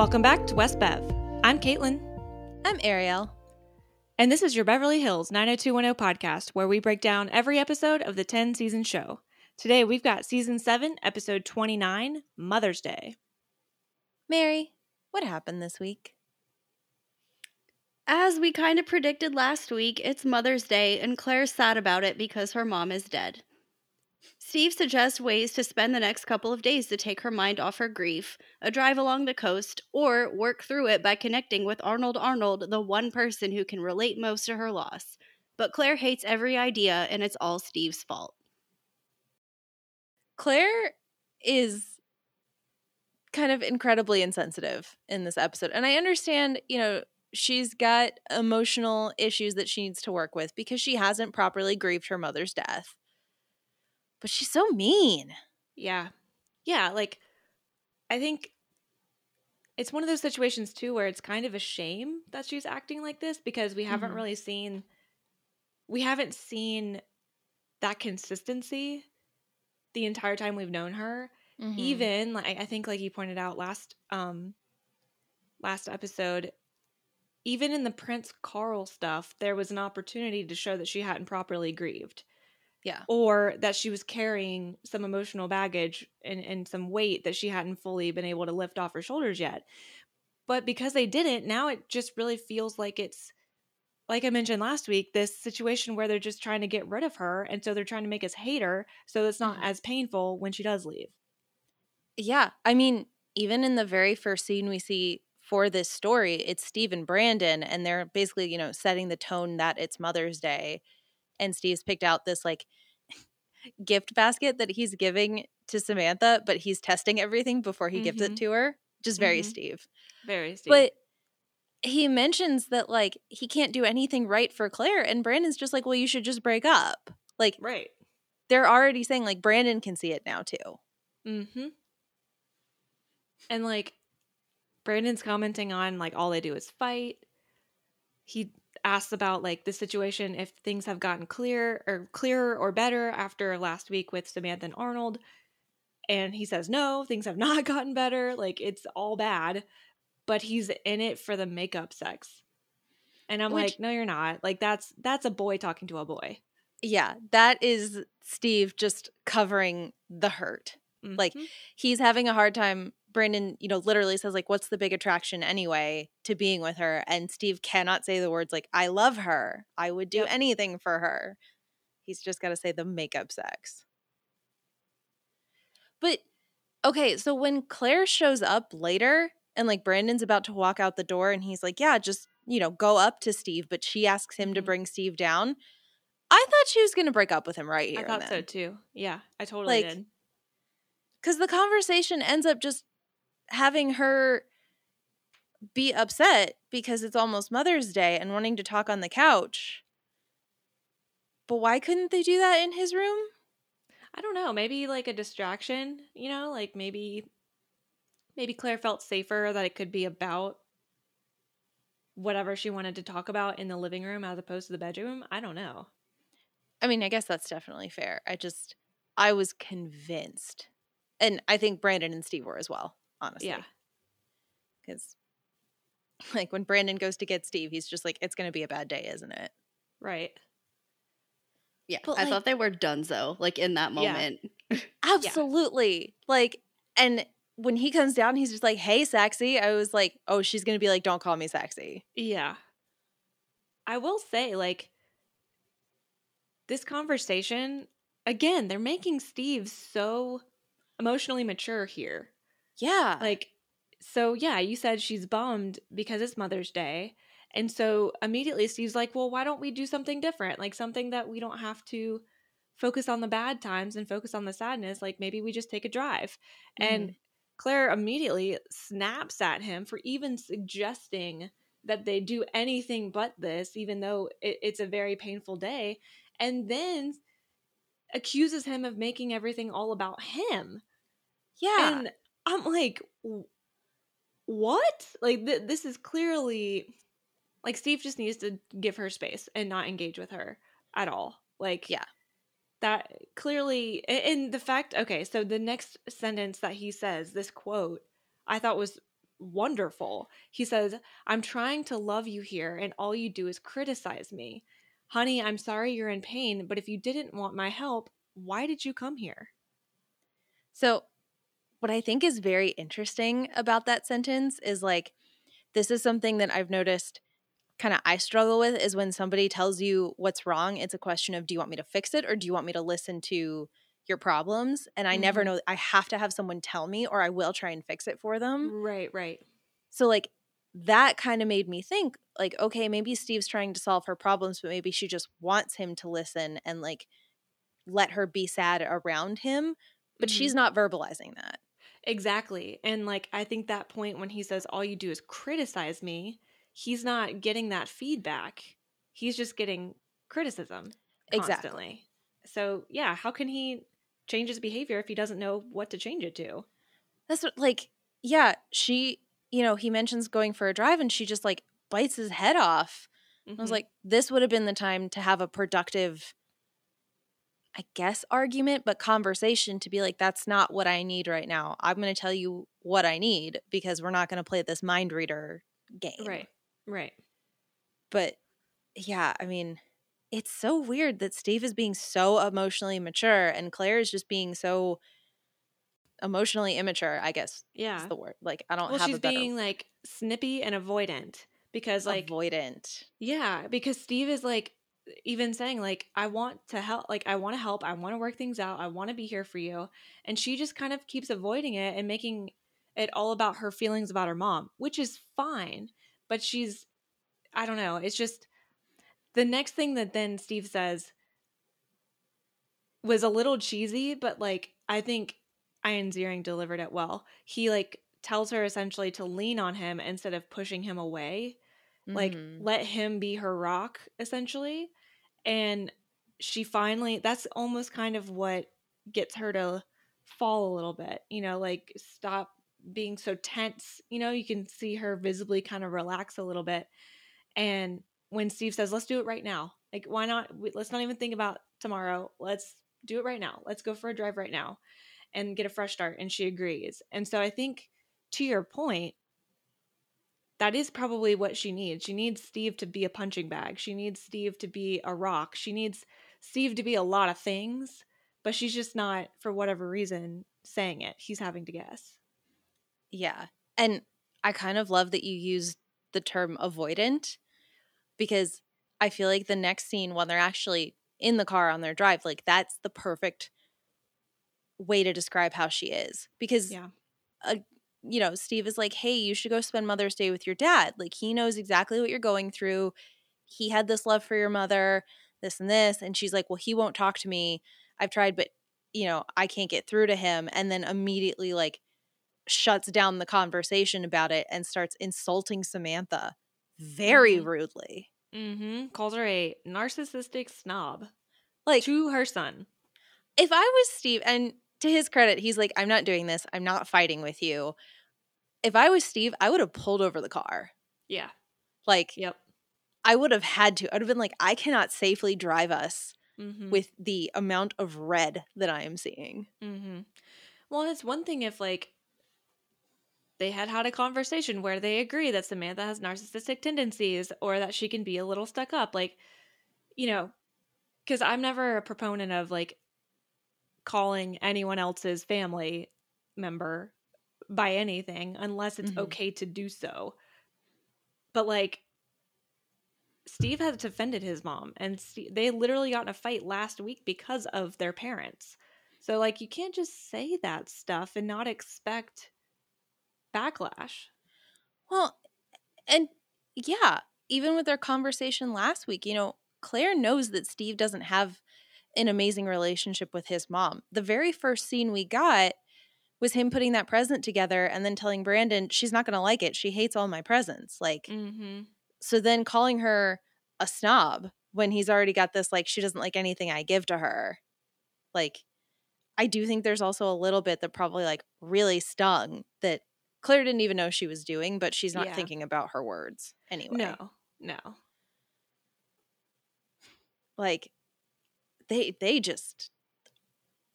Welcome back to West Bev. I'm Caitlin. I'm Ariel. And this is your Beverly Hills 90210 podcast, where we break down every episode of the 10-season show. Today we've got Season 7, Episode 29, Mother's Day. Mary, what happened this week? As we kind of predicted last week, it's Mother's Day, and Claire's sad about it because her mom is dead. Steve suggests ways to spend the next couple of days to take her mind off her grief, a drive along the coast, or work through it by connecting with Arnold Arnold, the one person who can relate most to her loss. But Claire hates every idea, and it's all Steve's fault. Claire is kind of incredibly insensitive in this episode. And I understand, she's got emotional issues that she needs to work with because she hasn't properly grieved her mother's death. But she's so mean. Yeah. Yeah, I think it's one of those situations, too, where it's kind of a shame that she's acting like this because we haven't really seen – we haven't seen that consistency the entire time we've known her. Mm-hmm. Even, I think, you pointed out last episode, even in the Prince Carl stuff, there was an opportunity to show that she hadn't properly grieved. Yeah. Or that she was carrying some emotional baggage and some weight that she hadn't fully been able to lift off her shoulders yet. But because they didn't, now it just really feels like it's, like I mentioned last week, this situation where they're just trying to get rid of her. And so they're trying to make us hate her so it's not as painful when she does leave. Yeah. I mean, even in the very first scene we see for this story, it's Steve and Brandon. And they're basically, setting the tone that it's Mother's Day. And Steve's picked out this gift basket that he's giving to Samantha, but he's testing everything before he gives it to her. Just very Steve. Very Steve. But he mentions that he can't do anything right for Claire, and Brandon's just well, you should just break up. Right. They're already saying Brandon can see it now too. Mm-hmm. And Brandon's commenting on all they do is fight. He asks about the situation, if things have gotten clearer or better after last week with Samantha and Arnold, and he says no, things have not gotten better, it's all bad, but he's in it for the makeup sex. And I'm no, you're not. That's a boy talking to a boy. Yeah, that is Steve just covering the hurt. Mm-hmm. He's having a hard time. Brandon, literally says, what's the big attraction anyway to being with her? And Steve cannot say the words, I love her. I would do anything for her. He's just got to say the makeup sex. But, okay, so when Claire shows up later and, Brandon's about to walk out the door and he's like, yeah, just, go up to Steve. But she asks him to bring Steve down. I thought she was going to break up with him right here. I thought so, too. Yeah, I totally did. Because the conversation ends up just having her be upset because it's almost Mother's Day and wanting to talk on the couch. But why couldn't they do that in his room? I don't know. Maybe a distraction, maybe Claire felt safer that it could be about whatever she wanted to talk about in the living room as opposed to the bedroom. I don't know. I mean, I guess that's definitely fair. I was convinced. And I think Brandon and Steve were as well. Honestly. Yeah. Because, when Brandon goes to get Steve, he's just it's going to be a bad day, isn't it? Right. Yeah. But I thought they were donezo, in that moment. Yeah. Absolutely. Yeah. And when he comes down, he's just hey, sexy. I was oh, she's going to be don't call me sexy. Yeah. I will say, this conversation, again, they're making Steve so emotionally mature here. Yeah. So yeah, you said she's bummed because it's Mother's Day. And so immediately Steve's well, why don't we do something different? Something that we don't have to focus on the bad times and focus on the sadness. Maybe we just take a drive. Mm-hmm. And Claire immediately snaps at him for even suggesting that they do anything but this, even though it's a very painful day. And then accuses him of making everything all about him. Yeah. And I'm what? This is clearly, Steve just needs to give her space and not engage with her at all. Yeah. That clearly, and the fact, okay, so the next sentence that he says, this quote, I thought was wonderful. He says, I'm trying to love you here, and all you do is criticize me. Honey, I'm sorry you're in pain, but if you didn't want my help, why did you come here? So what I think is very interesting about that sentence is, like, this is something that I've noticed kind of I struggle with, is when somebody tells you what's wrong, it's a question of, do you want me to fix it or do you want me to listen to your problems? And I never know. I have to have someone tell me, or I will try and fix it for them. Right. So, like, that kind of made me think, like, okay, maybe Steve's trying to solve her problems, but maybe she just wants him to listen and, like, let her be sad around him. But she's not verbalizing that. Exactly. And, like, I think that point when he says, all you do is criticize me, he's not getting that feedback. He's just getting criticism constantly. Exactly. So, yeah, how can he change his behavior if he doesn't know what to change it to? That's what, like, yeah, she, you know, he mentions going for a drive and she just, like, bites his head off. Mm-hmm. I was like, this would have been the time to have a productive, I guess, argument, but conversation to be like, that's not what I need right now. I'm going to tell you what I need because we're not going to play this mind reader game. Right. But, yeah, I mean, it's so weird that Steve is being so emotionally mature and Claire is just being so emotionally immature, I guess. Yeah. Is the word. Like, I don't have a better. She's being, like, snippy and avoidant because, like. Avoidant. Yeah. Because Steve is, like, even saying, like, I want to help. Like, I want to help. I want to work things out. I want to be here for you. And she just kind of keeps avoiding it and making it all about her feelings about her mom, which is fine. But she's, I don't know. It's just. The next thing that then Steve says was a little cheesy, but, like, I think Ian Ziering delivered it well. He, like, tells her essentially to lean on him instead of pushing him away. Mm-hmm. Like, let him be her rock, essentially. And she finally – that's almost kind of what gets her to fall a little bit. You know, like, stop being so tense. You know, you can see her visibly kind of relax a little bit. And – when Steve says, let's do it right now. Like, why not? Let's not even think about tomorrow. Let's do it right now. Let's go for a drive right now and get a fresh start. And she agrees. And so I think, to your point, that is probably what she needs. She needs Steve to be a punching bag. She needs Steve to be a rock. She needs Steve to be a lot of things, but she's just not, for whatever reason, saying it. He's having to guess. Yeah. And I kind of love that you used the term avoidant. Because I feel like the next scene, when they're actually in the car on their drive, like, that's the perfect way to describe how she is. Because, you know, Steve is like, hey, you should go spend Mother's Day with your dad. Like, he knows exactly what you're going through. He had this love for your mother, this and this. And she's like, well, he won't talk to me. I've tried, but, you know, I can't get through to him. And then immediately, like, shuts down the conversation about it and starts insulting Samantha. Very rudely. Calls her a narcissistic snob, like, to her son. If I was Steve, and to his credit, he's like, I'm not doing this. I'm not fighting with you. If I was Steve, I would have pulled over the car. Yeah. Like, yep. I would have had to. I would have been like, I cannot safely drive us with the amount of red that I am seeing. Well, it's one thing if, like, they had a conversation where they agree that Samantha has narcissistic tendencies or that she can be a little stuck up. Like, you know, because I'm never a proponent of, like, calling anyone else's family member by anything unless it's okay to do so. But, like, Steve has defended his mom, and they literally got in a fight last week because of their parents. So, like, you can't just say that stuff and not expect backlash. Well, and yeah, even with their conversation last week, you know, Claire knows that Steve doesn't have an amazing relationship with his mom. The very first scene we got was him putting that present together and then telling Brandon, she's not going to like it. She hates all my presents. Like, so then calling her a snob when he's already got this, like, she doesn't like anything I give to her. Like, I do think there's also a little bit that probably, like, really stung that Claire didn't even know she was doing, but she's not thinking about her words anyway. No. Like, they just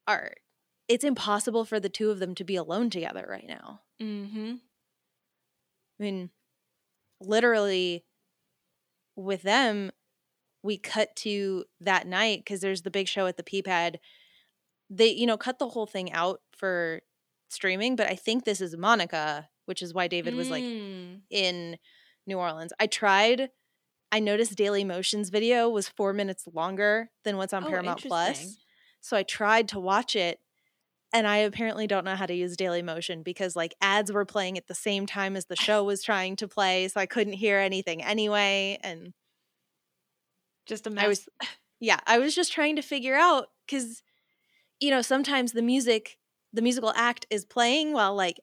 are – it's impossible for the two of them to be alone together right now. I mean, literally with them, we cut to that night because there's the big show at the Peapad. They, you know, cut the whole thing out for streaming, but I think this is Monica, which is why David was like in New Orleans. I tried. I noticed Dailymotion's video was 4 minutes longer than what's on Paramount Plus. So I tried to watch it, and I apparently don't know how to use Dailymotion because like ads were playing at the same time as the show was trying to play, so I couldn't hear anything anyway. And just a mess. I was just trying to figure out because, you know, sometimes the musical act is playing while like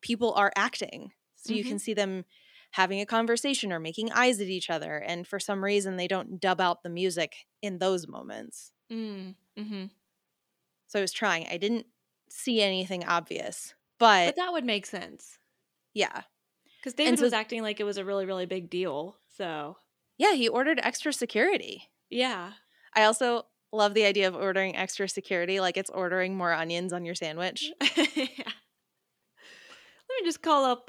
people are acting. So you can see them having a conversation or making eyes at each other. And for some reason, they don't dub out the music in those moments. So I was trying. I didn't see anything obvious. But that would make sense. Yeah. Because David was acting like it was a really, really big deal. So. Yeah, he ordered extra security. Yeah. I also love the idea of ordering extra security. Like it's ordering more onions on your sandwich. Yeah. Let me just call up,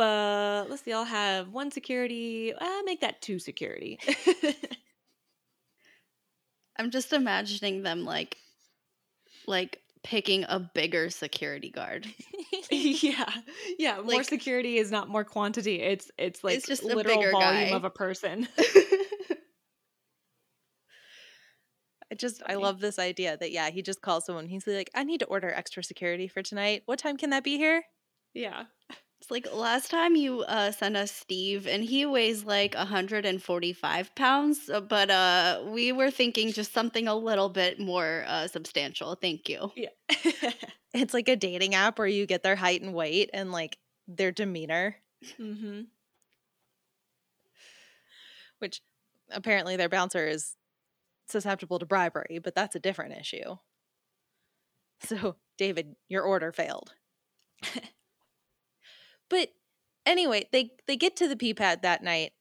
let's see, I'll have one security. Make that two security. I'm just imagining them like picking a bigger security guard. Yeah. Yeah. Like, more security is not more quantity. It's like it's just literal volume of a person. I love this idea that, yeah, he just calls someone. He's like, I need to order extra security for tonight. What time can that be here? Yeah. It's like last time you sent us Steve, and he weighs like 145 pounds, but we were thinking just something a little bit more substantial. Thank you. Yeah. It's like a dating app where you get their height and weight and like their demeanor. Mm-hmm. Which apparently their bouncer is susceptible to bribery, but that's a different issue. So, David, your order failed. But anyway, they get to the Peapad that night,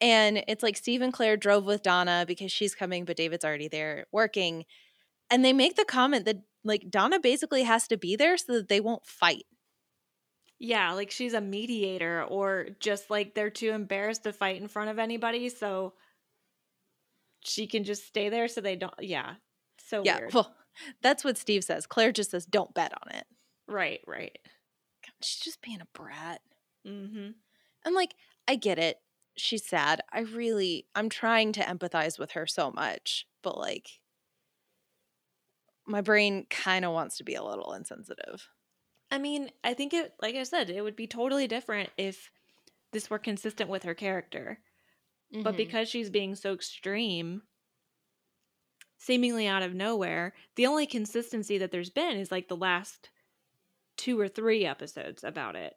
and it's like Steve and Claire drove with Donna because she's coming, but David's already there working. And they make the comment that, like, Donna basically has to be there so that they won't fight. Yeah, like she's a mediator, or just like they're too embarrassed to fight in front of anybody, so she can just stay there so they don't – yeah. So yeah, weird. Well, that's what Steve says. Claire just says don't bet on it. Right, right. She's just being a brat. Mm-hmm. And, like, I get it. She's sad. I'm trying to empathize with her so much. But, like, my brain kind of wants to be a little insensitive. I mean, I think like I said, it would be totally different if this were consistent with her character. Mm-hmm. But because she's being so extreme, seemingly out of nowhere, the only consistency that there's been is, like, the last 2 or 3 episodes about it,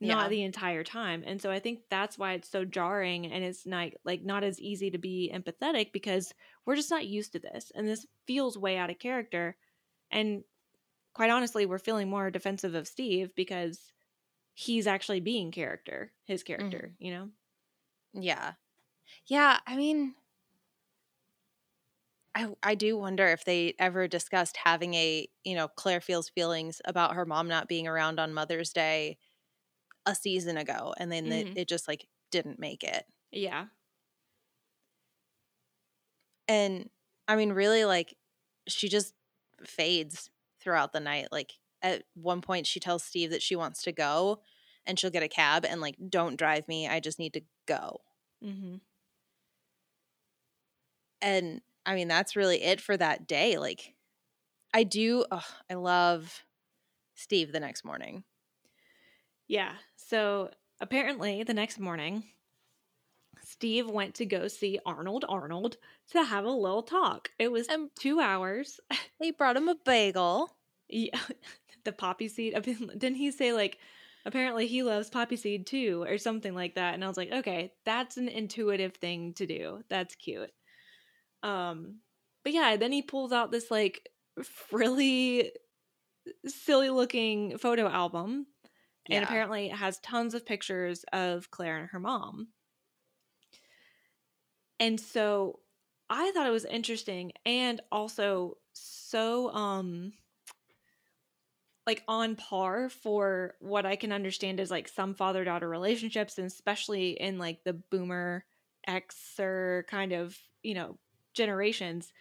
not the entire time. And so I think that's why it's so jarring, and it's not like not as easy to be empathetic because we're just not used to this, and this feels way out of character. And quite honestly, we're feeling more defensive of Steve because he's actually being his character, you know? Yeah. Yeah. I mean, I do wonder if they ever discussed having a, you know, Claire feels feelings about her mom not being around on Mother's Day a season ago, and then it just like didn't make it. Yeah. And I mean, really, like, she just fades throughout the night. Like at one point she tells Steve that she wants to go and she'll get a cab and like, don't drive me. I just need to go. Mm-hmm. And I mean, that's really it for that day. Like, I love Steve the next morning. Yeah. So apparently the next morning, Steve went to go see Arnold to have a little talk. It was 2 hours. They brought him a bagel. Yeah, the poppy seed. Didn't he say, like, apparently he loves poppy seed too, or something like that? And I was like, okay, that's an intuitive thing to do. That's cute. But yeah, then he pulls out this like frilly, silly looking photo album, and apparently it has tons of pictures of Claire and her mom. And so I thought it was interesting, and also so like on par for what I can understand is like some father-daughter relationships, and especially in like the boomer Xer kind of, you know, generations.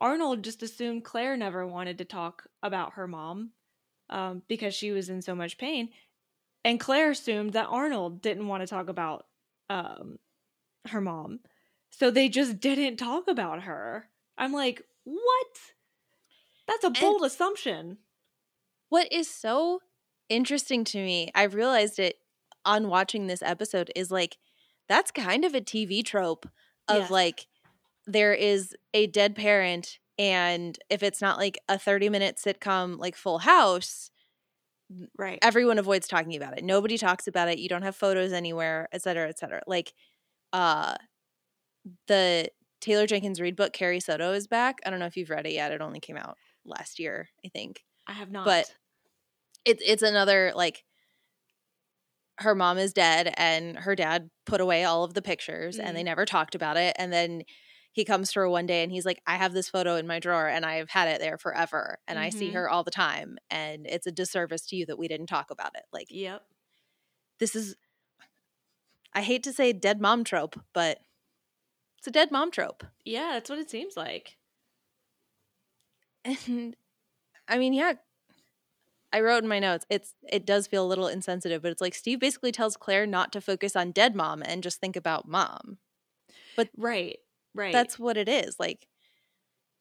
Arnold just assumed Claire never wanted to talk about her mom because she was in so much pain. And Claire assumed that Arnold didn't want to talk about her mom. So they just didn't talk about her. I'm like, what? That's a bold assumption. What is so interesting to me, I realized it on watching this episode, is like, that's kind of a TV trope of like, there is a dead parent, and if it's not like a 30-minute sitcom like Full House, right, everyone avoids talking about it. Nobody talks about it. You don't have photos anywhere, et cetera, et cetera. Like the Taylor Jenkins Reid book, Carrie Soto, is back. I don't know if you've read it yet. It only came out last year, I think. I have not. But it's another like, her mom is dead and her dad put away all of the pictures and they never talked about it. And then he comes to her one day and he's like, I have this photo in my drawer and I've had it there forever. And I see her all the time. And it's a disservice to you that we didn't talk about it. Like, yep, this is, I hate to say dead mom trope, but it's a dead mom trope. Yeah, that's what it seems like. And I mean, yeah, I wrote in my notes, it does feel a little insensitive, but it's like Steve basically tells Claire not to focus on dead mom and just think about mom. But right. That's what it is. Like,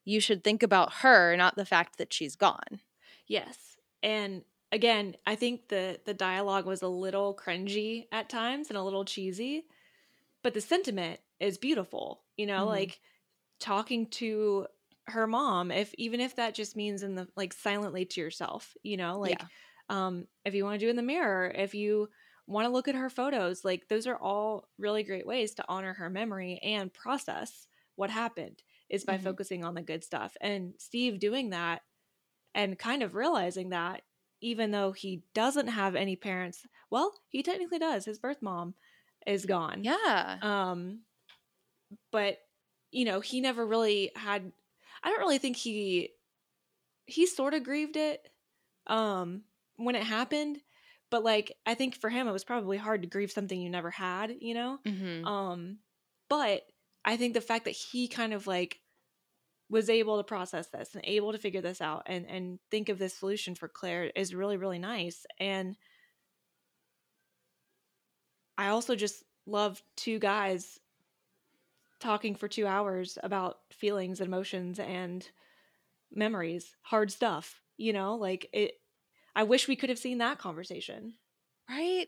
you should think about her, not the fact that she's gone. Yes. And again, I think the dialogue was a little cringy at times and a little cheesy, but the sentiment is beautiful. You know, like talking to her mom, even if that just means in the like silently to yourself, you know, like if you want to do it in the mirror, if you want to look at her photos, like those are all really great ways to honor her memory and process what happened is by focusing on the good stuff. And Steve doing that and kind of realizing that, even though he doesn't have any parents, well, he technically does. His birth mom is gone. Yeah. But you know, he never really had, I don't really think he sort of grieved it when it happened, but like I think for him it was probably hard to grieve something you never had, you know? But I think the fact that he kind of like was able to process this and able to figure this out and think of this solution for Claire is really, really nice. And I also just love two guys talking for 2 hours about feelings and emotions and memories, hard stuff, you know, like it, I wish we could have seen that conversation. Right.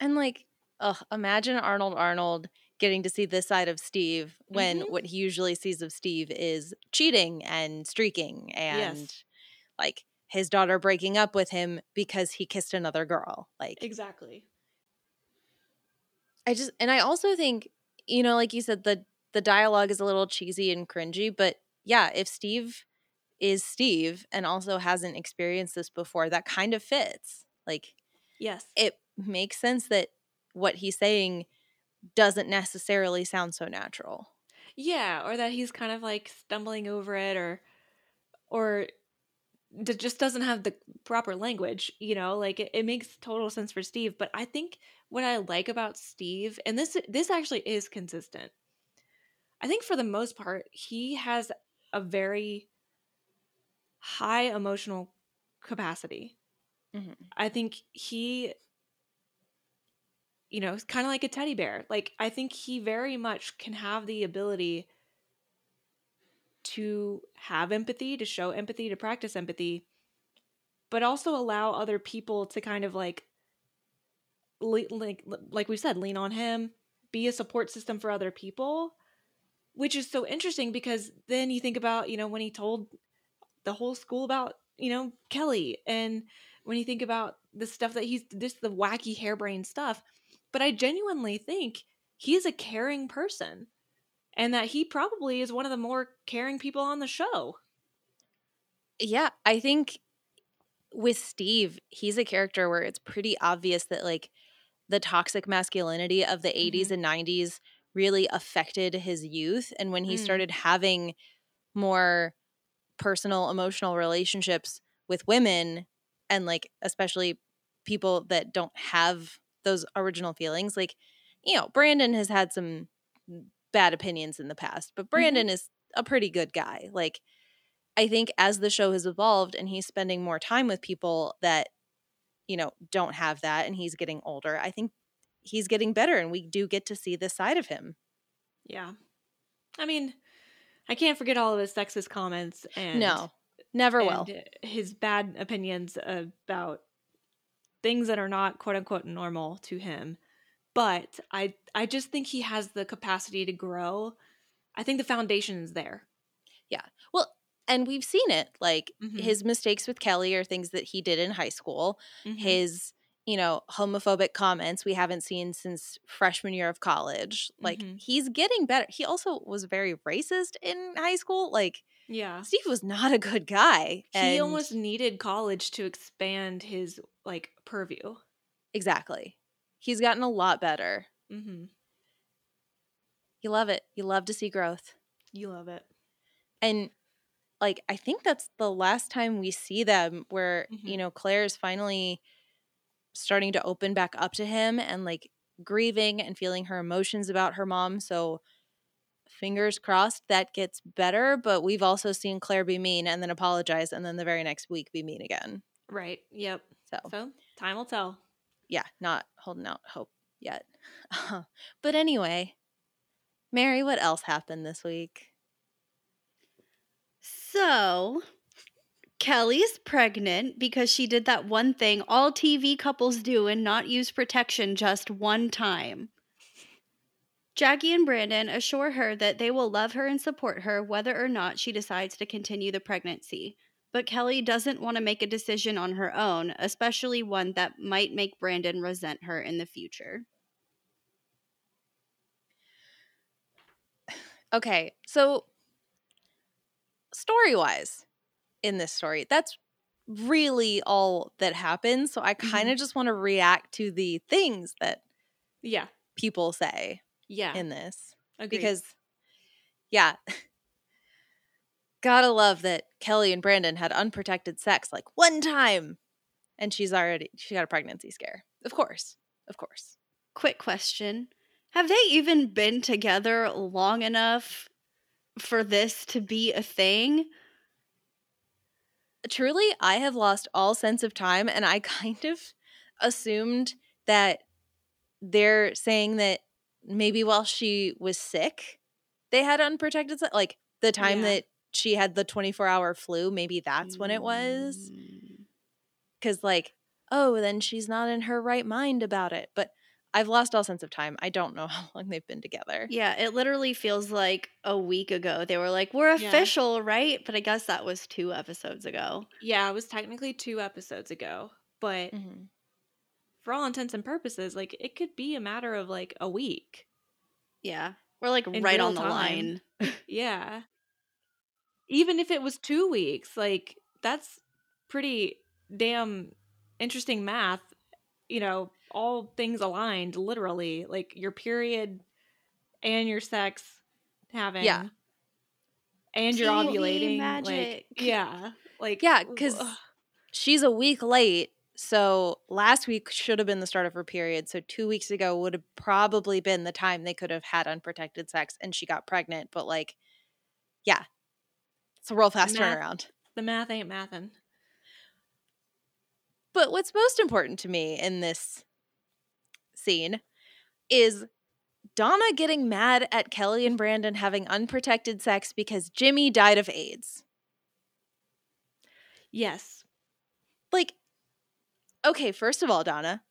And like, imagine Arnold getting to see this side of Steve when what he usually sees of Steve is cheating and streaking and like his daughter breaking up with him because he kissed another girl. Like, exactly. I also think, you know, like you said, the dialogue is a little cheesy and cringy, but yeah, if Steve is Steve and also hasn't experienced this before, that kind of fits. Like, yes, it makes sense that what he's saying doesn't necessarily sound so natural. Yeah, or that he's kind of like stumbling over it or just doesn't have the proper language, you know, like it makes total sense for Steve. But I think what I like about Steve, and this actually is consistent, I think for the most part, he has a very high emotional capacity. I think he, you know, is kind of like a teddy bear. Like, I think he very much can have the ability to have empathy, to show empathy, to practice empathy, but also allow other people to kind of like we said, lean on him, be a support system for other people. Which is so interesting because then you think about, you know, when he told the whole school about, you know, Kelly, and when you think about the stuff that he's just the wacky harebrained stuff. But I genuinely think he's a caring person and that he probably is one of the more caring people on the show. Yeah, I think with Steve, he's a character where it's pretty obvious that like the toxic masculinity of the 80s and 90s really affected his youth. And when he started having more personal, emotional relationships with women, and like especially people that don't have those original feelings. Like, you know, Brandon has had some bad opinions in the past, but Brandon is a pretty good guy. Like, I think as the show has evolved and he's spending more time with people that, you know, don't have that, and he's getting older, I think he's getting better and we do get to see this side of him. Yeah. I mean, I can't forget all of his sexist comments and never will. His bad opinions about things that are not quote unquote normal to him. But I just think he has the capacity to grow. I think the foundation is there. Yeah. Well, and we've seen it. Like his mistakes with Kelly are things that he did in high school. His, you know, homophobic comments we haven't seen since freshman year of college. Like he's getting better. He also was very racist in high school. Like Steve was not a good guy. He almost needed college to expand his like purview. Exactly. He's gotten a lot better. You love it. You love to see growth. You love it. And like, I think that's the last time we see them where, you know, Claire is finally starting to open back up to him and like grieving and feeling her emotions about her mom. So fingers crossed that gets better. But we've also seen Claire be mean and then apologize and then the very next week be mean again. Right. Yep. So time will tell. Yeah, not holding out hope yet. But anyway, Mary, what else happened this week? So, Kelly's pregnant because she did that one thing all TV couples do and not use protection just one time. Jackie and Brandon assure her that they will love her and support her whether or not she decides to continue the pregnancy. But Kelly doesn't want to make a decision on her own, especially one that might make Brandon resent her in the future. Okay, so story-wise in this story, that's really all that happens. So I kind of just want to react to the things that people say in this. Agreed. Because, gotta love that Kelly and Brandon had unprotected sex like one time and she got a pregnancy scare. Of course. Quick question. Have they even been together long enough for this to be a thing? Truly, I have lost all sense of time, and I kind of assumed that they're saying that maybe while she was sick, they had unprotected sex. Like the time that she had the 24-hour flu, maybe that's when it was. Because like, oh, then she's not in her right mind about it. But I've lost all sense of time. I don't know how long they've been together. Yeah, it literally feels like a week ago. They were like, we're official, right? But I guess that was 2 episodes ago. Yeah, it was technically 2 episodes ago. But for all intents and purposes, like it could be a matter of like a week. Yeah, we're like in right on the time. Line. Yeah. Even if it was 2 weeks, like that's pretty damn interesting math, you know, all things aligned, literally, like your period and your sex having. Yeah. And you're ovulating. Magic. Like, yeah. Like, yeah, because she's a week late. So last week should have been the start of her period. So 2 weeks ago would have probably been the time they could have had unprotected sex and she got pregnant. But like, yeah. It's a real fast turnaround. The math ain't mathin'. But what's most important to me in this scene is Donna getting mad at Kelly and Brandon having unprotected sex because Jimmy died of AIDS. Yes. Like, okay, first of all, Donna,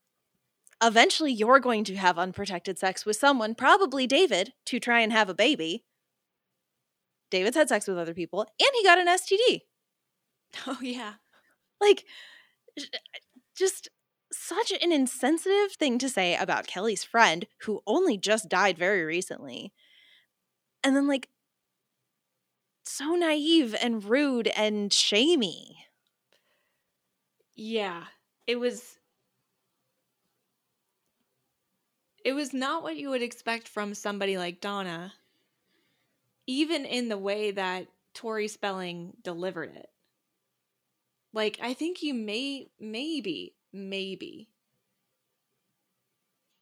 eventually you're going to have unprotected sex with someone, probably David, to try and have a baby. David's had sex with other people, and he got an STD. Oh, yeah. Like, just such an insensitive thing to say about Kelly's friend, who only just died very recently. And then, like, so naive and rude and shamey. Yeah. It was not what you would expect from somebody like Donna. Even in the way that Tori Spelling delivered it. Like, I think you maybe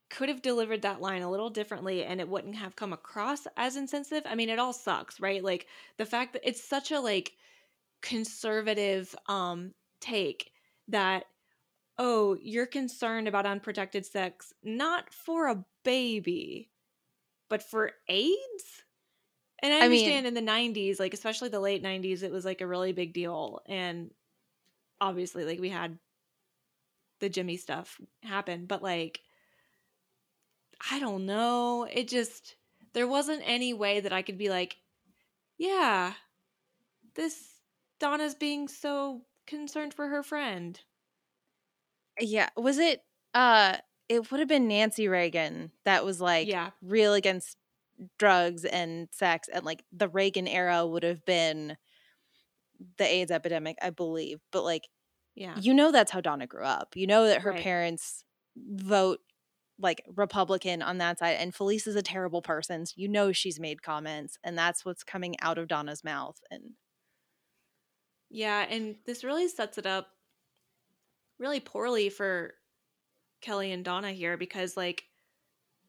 could have delivered that line a little differently and it wouldn't have come across as insensitive. I mean, it all sucks, right? Like, the fact that it's such a like conservative take that, oh, you're concerned about unprotected sex, not for a baby, but for AIDS? And I understand in the 90s, like especially the late 90s, it was like a really big deal. And obviously like we had the Jimmy stuff happen, but like, I don't know. It just, there wasn't any way that I could be like, yeah, this Donna's being so concerned for her friend. Yeah. Was it, it would have been Nancy Reagan that was like real against drugs and sex, and like the Reagan era would have been the AIDS epidemic, I believe. But like, yeah, you know, that's how Donna grew up. You know that her parents vote like Republican on that side, and Felice is a terrible person. So you know she's made comments, and that's what's coming out of Donna's mouth. And yeah, and this really sets it up really poorly for Kelly and Donna here, because like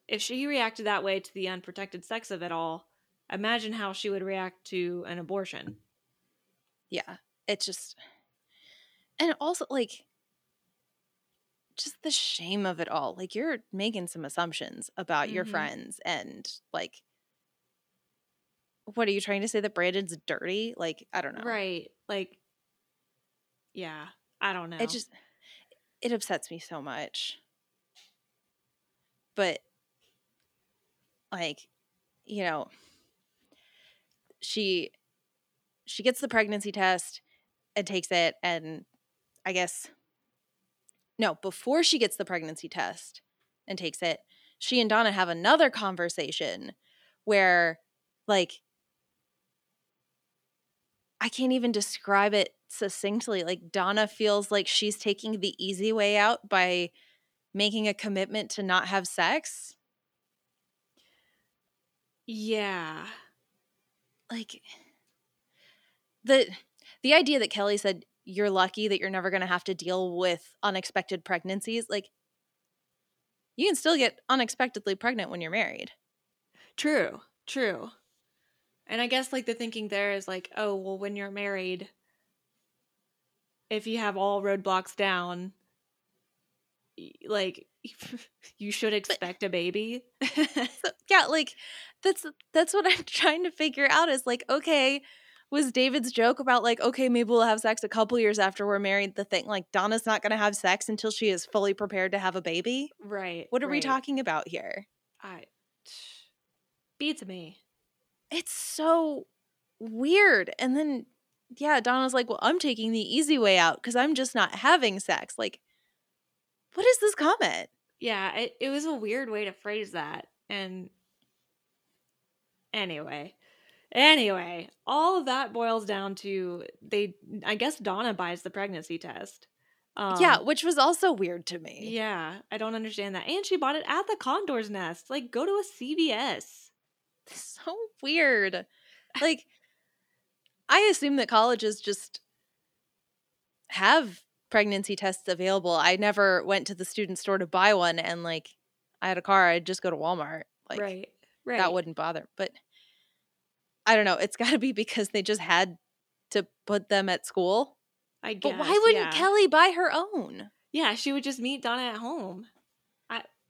if she reacted that way to the unprotected sex of it all, imagine how she would react to an abortion. Yeah, it's just, and also like just the shame of it all. Like, you're making some assumptions about your friends, and like, what are you trying to say, that Brandon's dirty? Like, I don't know. Right. Like, yeah, I don't know. It just, it upsets me so much. But like, you know, she gets the pregnancy test and takes it, and I guess no, before she gets the pregnancy test and takes it, she and Donna have another conversation where, like, I can't even describe it succinctly. Like, Donna feels like she's taking the easy way out by making a commitment to not have sex. Yeah. Like, the idea that Kelly said, you're lucky that you're never going to have to deal with unexpected pregnancies. Like, you can still get unexpectedly pregnant when you're married. True, true. And I guess, like, the thinking there is, like, oh, well, when you're married, if you have all roadblocks down, like, you should expect a baby. Yeah, like, that's what I'm trying to figure out is, like, okay – was David's joke about like, okay, maybe we'll have sex a couple years after we're married, the thing like Donna's not going to have sex until she is fully prepared to have a baby? Right. What are we talking about here? Beats me. It's so weird. And then, yeah, Donna's like, well, I'm taking the easy way out because I'm just not having sex. Like, what is this comment? Yeah, it was a weird way to phrase that. And Anyway, all of that boils down to I guess Donna buys the pregnancy test. Yeah, which was also weird to me. Yeah, I don't understand that. And she bought it at the Condor's Nest. Like, go to a CVS. So weird. Like, I assume that colleges just have pregnancy tests available. I never went to the student store to buy one, and like, I had a car, I'd just go to Walmart. Like, right. That wouldn't bother. But I don't know. It's got to be because they just had to put them at school. I guess. But why wouldn't Kelly buy her own? Yeah, she would just meet Donna at home.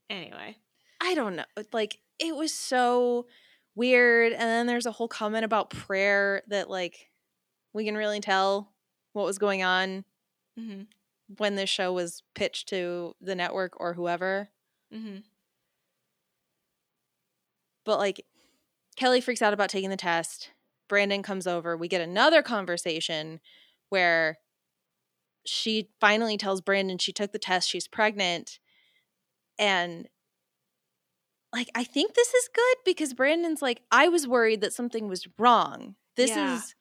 Anyway. I don't know. Like, it was so weird. And then there's a whole comment about prayer that, like, we can really tell what was going on when this show was pitched to the network or whoever. Mm-hmm. But, like, Kelly freaks out about taking the test. Brandon comes over. We get another conversation where she finally tells Brandon she took the test. She's pregnant. And, like, I think this is good because Brandon's like, I was worried that something was wrong. This is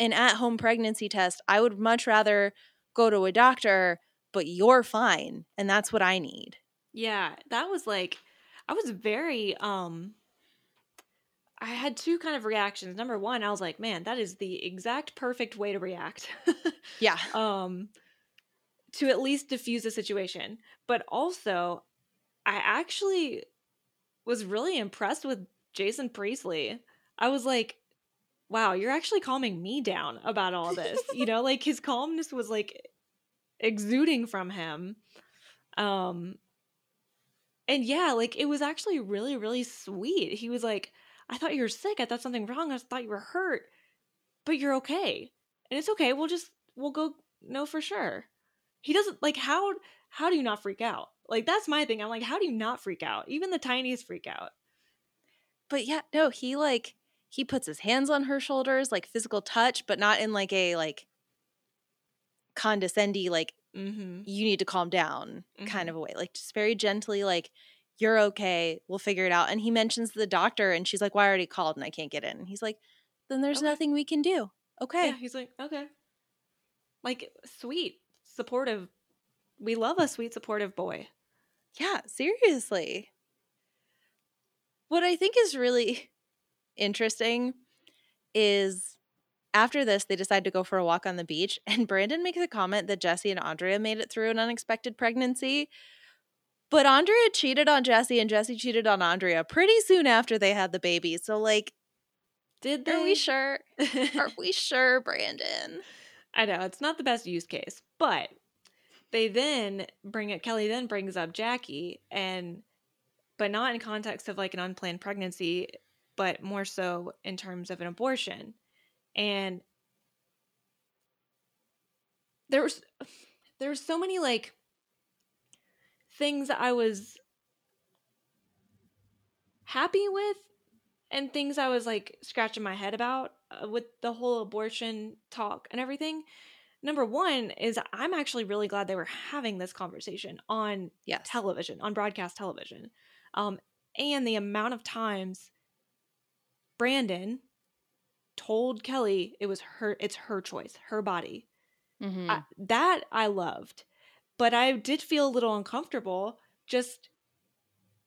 an at-home pregnancy test. I would much rather go to a doctor, but you're fine. And that's what I need. Yeah, that was like – I was very I had two kind of reactions. Number one, I was like, man, that is the exact perfect way to react. Yeah. To at least diffuse the situation. But also, I actually was really impressed with Jason Priestley. I was like, wow, you're actually calming me down about all this. You know, like his calmness was like exuding from him. And yeah, like it was actually really, really sweet. He was like, I thought you were sick. I thought something wrong. I thought you were hurt, but you're okay. And it's okay. We'll go know for sure. He doesn't like, how do you not freak out? Like, that's my thing. I'm like, how do you not freak out? Even the tiniest freak out. But yeah, no, he puts his hands on her shoulders, like physical touch, but not in like a, like condescending, like you need to calm down kind of a way. Like just very gently, like, you're okay, we'll figure it out. And he mentions the doctor, and she's like, well, I already called and I can't get in. And he's like, then there's nothing we can do. Okay. Yeah, he's like, okay. Like, sweet, supportive. We love a sweet, supportive boy. Yeah, seriously. What I think is really interesting is after this, they decide to go for a walk on the beach, and Brandon makes a comment that Jesse and Andrea made it through an unexpected pregnancy. But Andrea cheated on Jesse, and Jesse cheated on Andrea pretty soon after they had the baby. So, like, did they? Are we sure? Are we sure, Brandon? I know. It's not the best use case. But they then bring up – Kelly then brings up Jackie, and but not in context of, like, an unplanned pregnancy, but more so in terms of an abortion. And there were so many, like – things I was happy with and things I was like scratching my head about with the whole abortion talk and everything. Number one is I'm actually really glad they were having this conversation on television, on broadcast television. And the amount of times Brandon told Kelly it's her choice, her body. Mm-hmm. That I loved. But I did feel a little uncomfortable just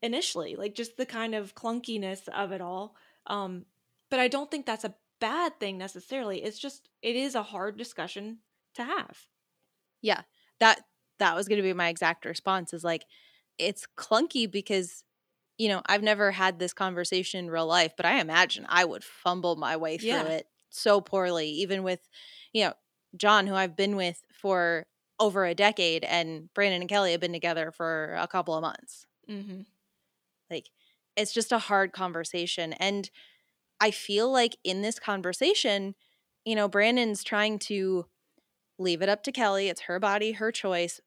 initially, like just the kind of clunkiness of it all. But I don't think that's a bad thing necessarily. It's just it is a hard discussion to have. Yeah, that was going to be my exact response is like it's clunky because, you know, I've never had this conversation in real life, but I imagine I would fumble my way through it so poorly, even with, you know, John, who I've been with for over a decade, and Brandon and Kelly have been together for a couple of months. Mm-hmm. Like, it's just a hard conversation. And I feel like in this conversation, you know, Brandon's trying to leave it up to Kelly. It's her body, her choice.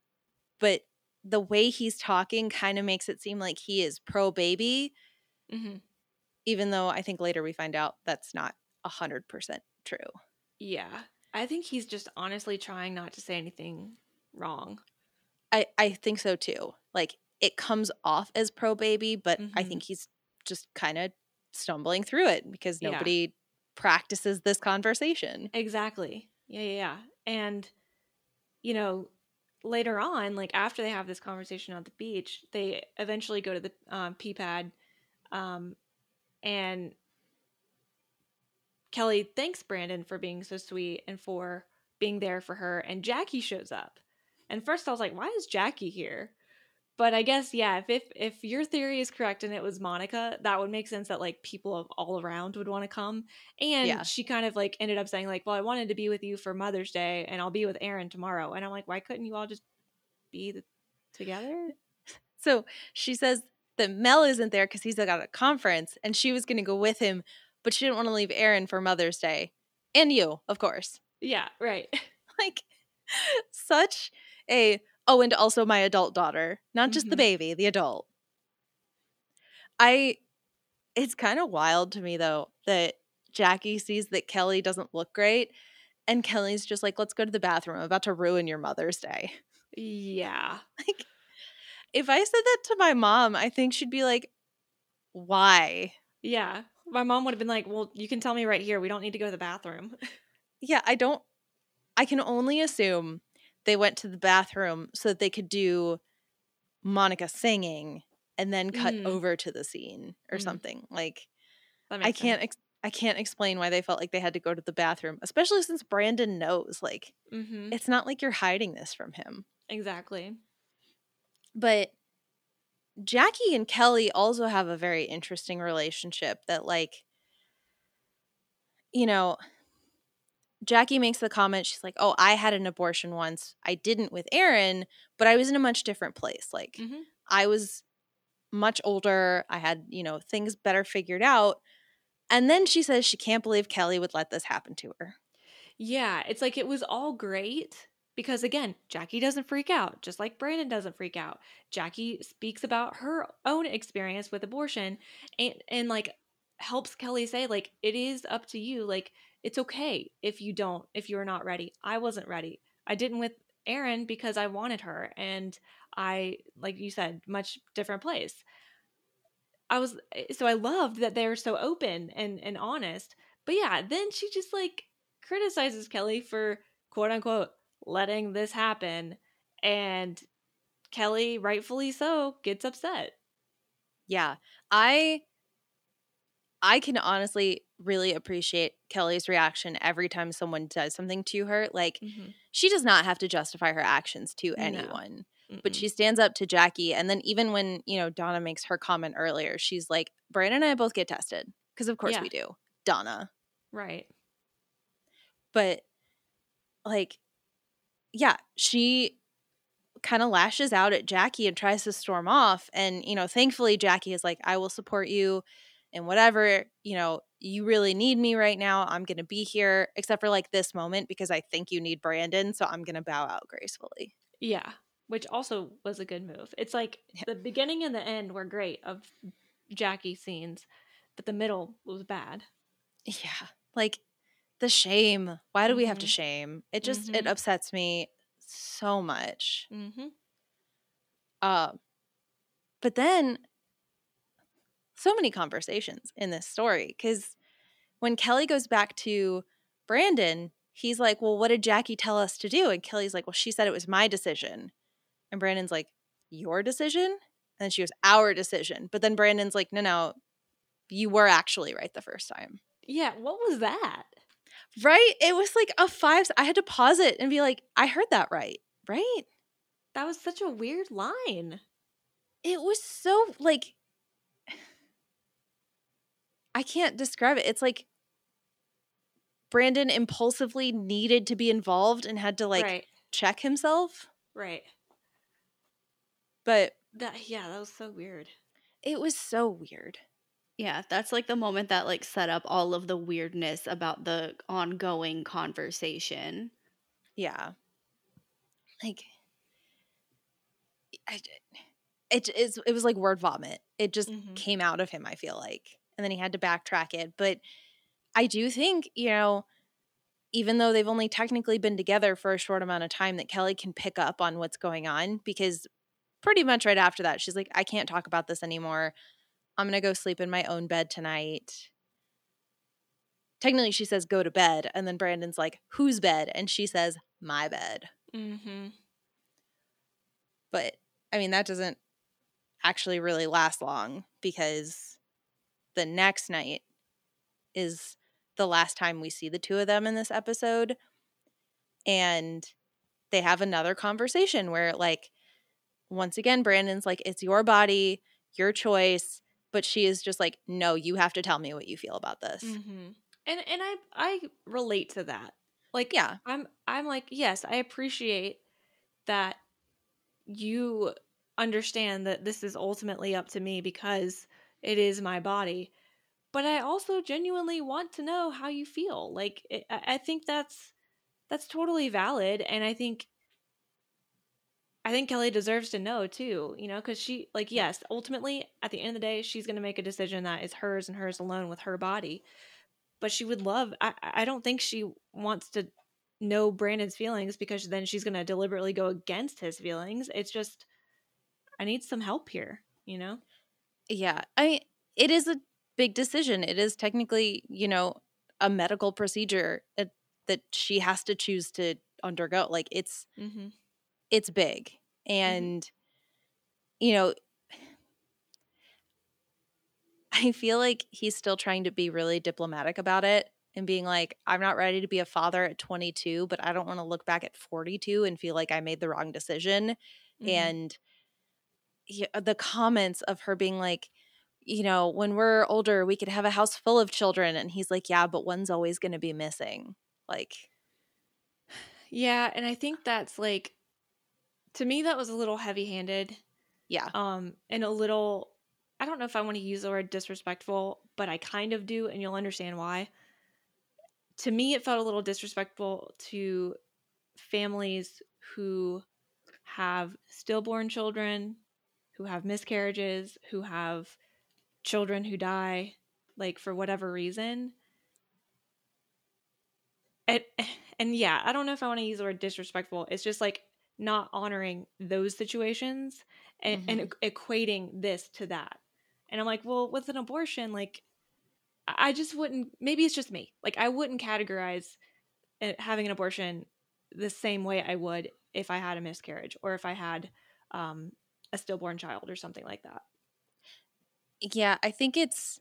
But the way he's talking kind of makes it seem like he is pro-baby, even though I think later we find out that's not 100% true. Yeah. I think he's just honestly trying not to say anything wrong. I think so too. Like it comes off as pro baby, but I think he's just kind of stumbling through it because nobody practices this conversation. Exactly. Yeah. And, you know, later on, like after they have this conversation on the beach, they eventually go to the P-pad and Kelly thanks Brandon for being so sweet and for being there for her. And Jackie shows up. And first I was like, why is Jackie here? But I guess, yeah, if your theory is correct and it was Monica, that would make sense that like people of all around would want to come. And she kind of like ended up saying like, well, I wanted to be with you for Mother's Day and I'll be with Aaron tomorrow. And I'm like, why couldn't you all just be together? So she says that Mel isn't there because he's like at a conference and she was going to go with him, but she didn't want to leave Aaron for Mother's Day. And you, of course. Yeah, right. Like, such a, oh, and also my adult daughter. Not just the baby, the adult. It's kind of wild to me, though, that Jackie sees that Kelly doesn't look great. And Kelly's just like, let's go to the bathroom. I'm about to ruin your Mother's Day. Yeah. Like, if I said that to my mom, I think she'd be like, why? Yeah. My mom would have been like, well, you can tell me right here. We don't need to go to the bathroom. Yeah, I can only assume they went to the bathroom so that they could do Monica singing and then cut over to the scene or something. Like, That makes I can't explain why they felt like they had to go to the bathroom, especially since Brandon knows. Like, mm-hmm. It's not like you're hiding this from him. Exactly. But Jackie and Kelly also have a very interesting relationship that, like, you know, Jackie makes the comment, she's like, oh, I had an abortion once. I didn't with Aaron, but I was in a much different place. Like, mm-hmm. I was much older. I had, you know, things better figured out. And then she says she can't believe Kelly would let this happen to her. Yeah, it's like it was all great because, again, Jackie doesn't freak out, just like Brandon doesn't freak out. Jackie speaks about her own experience with abortion and like, helps Kelly say, like, it is up to you. Like, it's okay if you're not ready. I wasn't ready. I didn't with Aaron because I wanted her. And I, like you said, much different place. So I loved that they're so open and honest. But yeah, then she just like criticizes Kelly for quote unquote letting this happen. And Kelly, rightfully so, gets upset. Yeah. I can honestly really appreciate Kelly's reaction every time someone does something to her. Like, mm-hmm. She does not have to justify her actions to anyone. No. But she stands up to Jackie. And then even when, you know, Donna makes her comment earlier, she's like, Brandon and I both get tested. Because of course we do. Donna. Right. But, like, yeah, she kind of lashes out at Jackie and tries to storm off. And, you know, thankfully Jackie is like, I will support you. And whatever, you know, you really need me right now. I'm going to be here, except for like this moment because I think you need Brandon. So I'm going to bow out gracefully. Yeah. Which also was a good move. It's like the beginning and the end were great of Jackie scenes, but the middle was bad. Yeah. Like the shame. Why do we have to shame? It just, it upsets me so much. Mm-hmm. But then so many conversations in this story because when Kelly goes back to Brandon, he's like, well, what did Jackie tell us to do? And Kelly's like, well, she said it was my decision. And Brandon's like, your decision? And then she goes, our decision. But then Brandon's like, no, you were actually right the first time. Yeah, what was that? Right? It was like I had to pause it and be like, I heard that right? That was such a weird line. It was so like – I can't describe it. It's like Brandon impulsively needed to be involved and had to like check himself. Right. But that was so weird. It was so weird. Yeah, that's like the moment that like set up all of the weirdness about the ongoing conversation. Yeah. Like it was like word vomit. It just came out of him, I feel like. And then he had to backtrack it. But I do think, you know, even though they've only technically been together for a short amount of time, that Kelly can pick up on what's going on because pretty much right after that, she's like, I can't talk about this anymore. I'm going to go sleep in my own bed tonight. Technically, she says, go to bed. And then Brandon's like, whose bed? And she says, my bed. Mm-hmm. But, I mean, that doesn't actually really last long because the next night is the last time we see the two of them in this episode. And they have another conversation where, like, once again, Brandon's like, it's your body, your choice. But she is just like, no, you have to tell me what you feel about this. Mm-hmm. And I relate to that. Like, yeah, I'm like, yes, I appreciate that you understand that this is ultimately up to me because it is my body, but I also genuinely want to know how you feel. Like, I think that's totally valid, and I think Kelly deserves to know too, you know, because she, like, yes, ultimately, at the end of the day, she's going to make a decision that is hers and hers alone with her body, but she would love, I don't think she wants to know Brandon's feelings because then she's going to deliberately go against his feelings. It's just, I need some help here, you know? Yeah, I mean, it is a big decision. It is technically, you know, a medical procedure that she has to choose to undergo. Like, it's it's big. And, you know, I feel like he's still trying to be really diplomatic about it and being like, I'm not ready to be a father at 22, but I don't want to look back at 42 and feel like I made the wrong decision. Mm-hmm. And the comments of her being like, you know, when we're older, we could have a house full of children. And he's like, yeah, but one's always going to be missing. Like, yeah. And I think that's like, to me, that was a little heavy-handed. Yeah. And a little, I don't know if I want to use the word disrespectful, but I kind of do. And you'll understand why. To me, it felt a little disrespectful to families who have stillborn children, who have miscarriages, who have children who die, like, for whatever reason. And yeah, I don't know if I want to use the word disrespectful. It's just like not honoring those situations and, mm-hmm. and equating this to that. And I'm like, well, with an abortion, like, I just wouldn't, maybe it's just me. Like, I wouldn't categorize having an abortion the same way I would if I had a miscarriage or if I had a stillborn child or something like that. Yeah, I think it's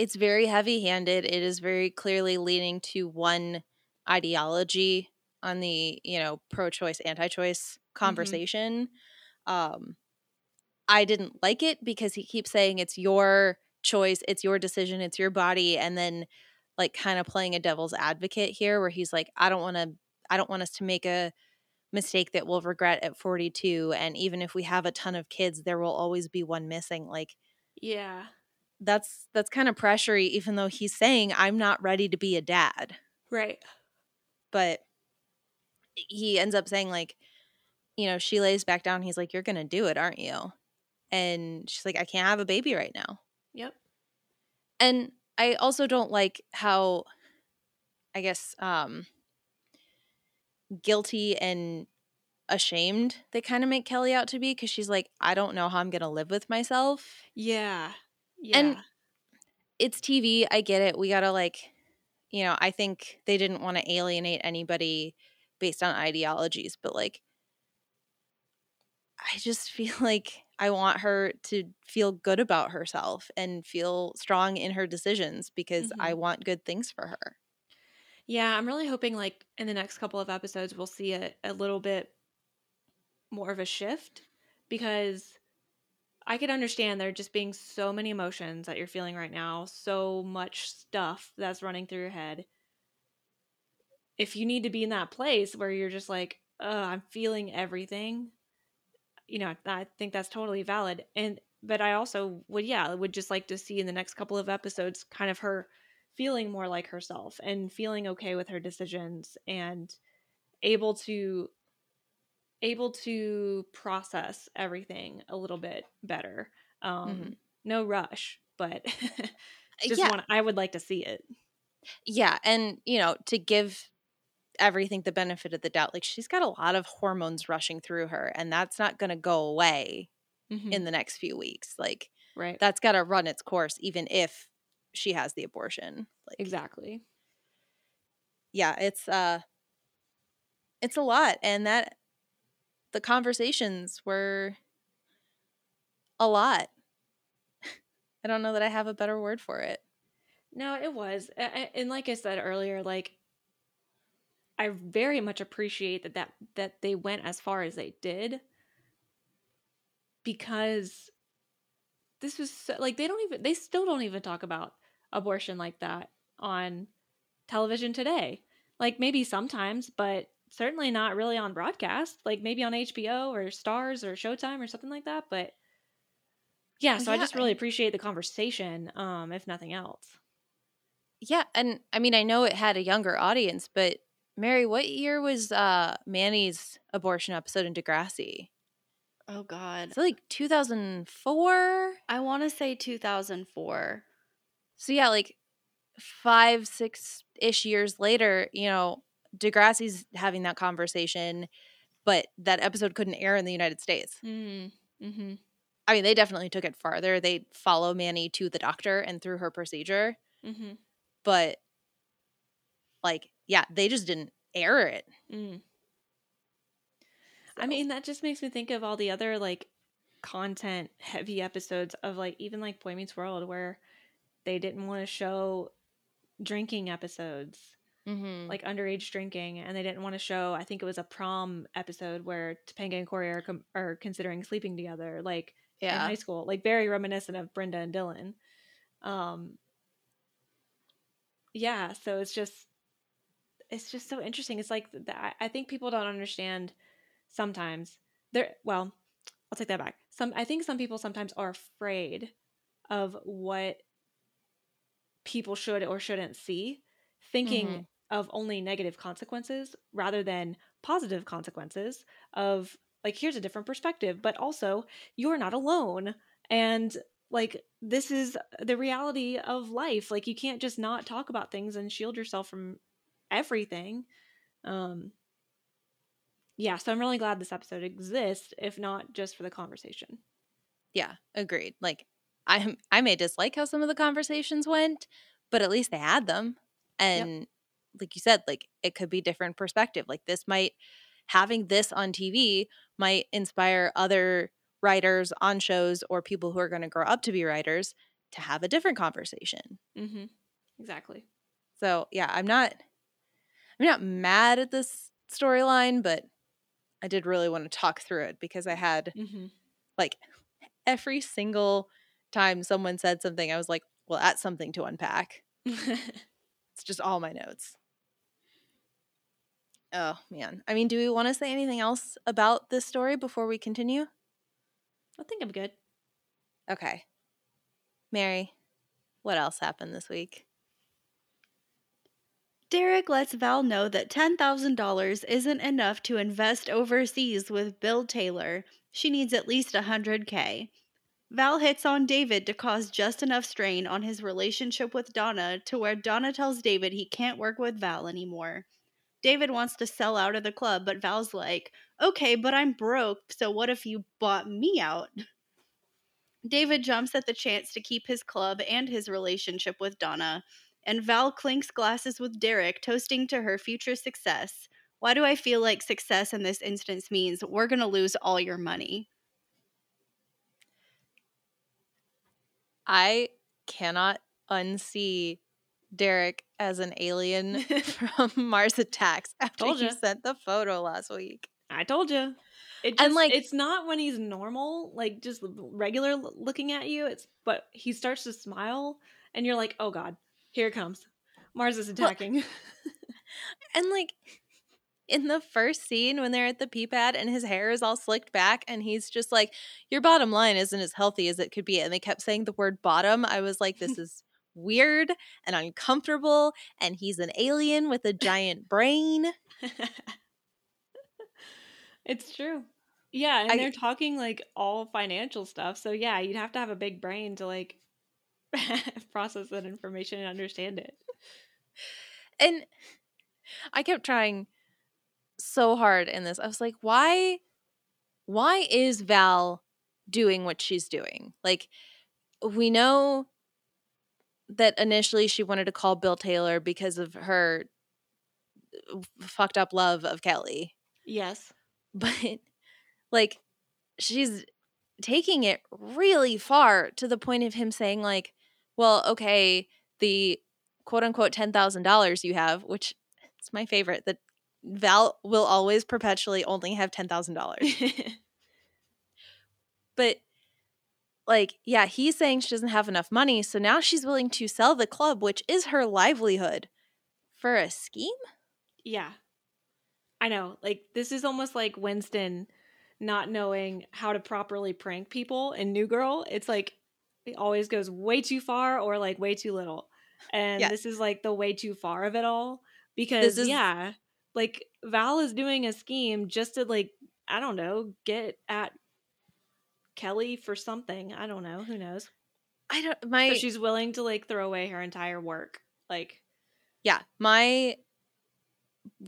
very heavy-handed. It is very clearly leaning to one ideology on the, you know, pro-choice, anti-choice conversation. Mm-hmm. I didn't like it because he keeps saying it's your choice, it's your decision, it's your body, and then like kind of playing a devil's advocate here where he's like, I don't want us to make a mistake that we'll regret at 42, and even if we have a ton of kids, there will always be one missing. Like, yeah, that's kind of pressury, even though he's saying I'm not ready to be a dad, right? But he ends up saying, like, you know, she lays back down. He's like, you're gonna do it, aren't you? And she's like, I can't have a baby right now. Yep. And I also don't like how, I guess, guilty and ashamed they kind of make Kelly out to be, because she's like, I don't know how I'm gonna live with myself. Yeah. And it's TV, I get it. We gotta, like, you know, I think they didn't want to alienate anybody based on ideologies, but like, I just feel like I want her to feel good about herself and feel strong in her decisions, because mm-hmm. I want good things for her. Yeah, I'm really hoping like in the next couple of episodes we'll see a little bit more of a shift, because I could understand there just being so many emotions that you're feeling right now, so much stuff that's running through your head. If you need to be in that place where you're just like, oh, I'm feeling everything, you know, I think that's totally valid. But I also would just like to see in the next couple of episodes kind of her feeling more like herself and feeling okay with her decisions and able to process everything a little bit better. Mm-hmm. No rush, but I would like to see it. Yeah. And, you know, to give everything the benefit of the doubt, like, she's got a lot of hormones rushing through her, and that's not going to go away mm-hmm. in the next few weeks. Like, right. That's got to run its course, even if she has the abortion. Like, exactly. Yeah, it's a lot, and that the conversations were a lot. I don't know that I have a better word for it. No, it was. And like I said earlier, like, I very much appreciate that they went as far as they did, because this was so, like, they still don't even talk about abortion like that on television today. Like, maybe sometimes, but certainly not really on broadcast, like maybe on HBO or Stars or Showtime or something like that. But yeah, so yeah. I just really appreciate the conversation, if nothing else. Yeah. And I mean, I know it had a younger audience, but Mary, what year was Manny's abortion episode in Degrassi? Oh, God. So, like, 2004? I want to say 2004. So, yeah, like, 5-6-ish years later, you know, Degrassi's having that conversation, but that episode couldn't air in the United States. Mm-hmm. I mean, they definitely took it farther. They follow Manny to the doctor and through her procedure. Mm-hmm. But, like, yeah, they just didn't air it. Mm. I mean, that just makes me think of all the other, like, content heavy episodes of like even like Boy Meets World where they didn't want to show drinking episodes, mm-hmm. like underage drinking, and they didn't want to show, I think it was a prom episode where Topanga and Corey are considering sleeping together, like in high school, like very reminiscent of Brenda and Dylan. Yeah, so it's just so interesting. It's like I think people don't understand sometimes. Well, I'll take that back. I think some people sometimes are afraid of what people should or shouldn't see, thinking mm-hmm. of only negative consequences rather than positive consequences of like, here's a different perspective, but also you're not alone. And like, this is the reality of life. Like, you can't just not talk about things and shield yourself from everything. Yeah, so I'm really glad this episode exists, if not just for the conversation. Yeah, agreed. Like, I may dislike how some of the conversations went, but at least they had them. And like you said, like, it could be different perspective. Like, having this on TV might inspire other writers on shows or people who are going to grow up to be writers to have a different conversation. Mm-hmm. Exactly. So, yeah, I'm not mad at this storyline, but I did really want to talk through it because I had mm-hmm. like every single time someone said something, I was like, well, that's something to unpack. It's just all my notes. Oh, man. I mean, do we want to say anything else about this story before we continue? I think I'm good. Okay. Mary, what else happened this week? Derek lets Val know that $10,000 isn't enough to invest overseas with Bill Taylor. She needs at least $100,000. Val hits on David to cause just enough strain on his relationship with Donna to where Donna tells David he can't work with Val anymore. David wants to sell out of the club, but Val's like, okay, but I'm broke, so what if you bought me out? David jumps at the chance to keep his club and his relationship with Donna, and Val clinks glasses with Derek, toasting to her future success. Why do I feel like success in this instance means we're going to lose all your money? I cannot unsee Derek as an alien from Mars Attacks after you sent the photo last week. I told you. And like, it's not when he's normal, like just regular looking at you. But he starts to smile and you're like, oh God, here it comes. Mars is attacking. Well, and like in the first scene when they're at the pee pad and his hair is all slicked back and he's just like, your bottom line isn't as healthy as it could be. And they kept saying the word bottom. I was like, this is weird and uncomfortable, and he's an alien with a giant brain. It's true. Yeah, and they're talking like all financial stuff, so yeah, you'd have to have a big brain to like process that information and understand it. And I kept trying so hard in this. I was like, why is Val doing what she's doing? Like, we know that initially she wanted to call Bill Taylor because of her fucked up love of Kelly. Yes. But like, she's taking it really far to the point of him saying like, well, okay, the quote unquote $10,000 you have, which it's my favorite, that Val will always perpetually only have $10,000. But like, yeah, he's saying she doesn't have enough money, so now she's willing to sell the club, which is her livelihood, for a scheme? Yeah. I know. Like, this is almost like Winston not knowing how to properly prank people in New Girl. It's like, it always goes way too far or like way too little. And This is like the way too far of it all. Because, like, Val is doing a scheme just to like, I don't know, get at Kelly for something. I don't know. Who knows? So she's willing to like throw away her entire work. Like, yeah, my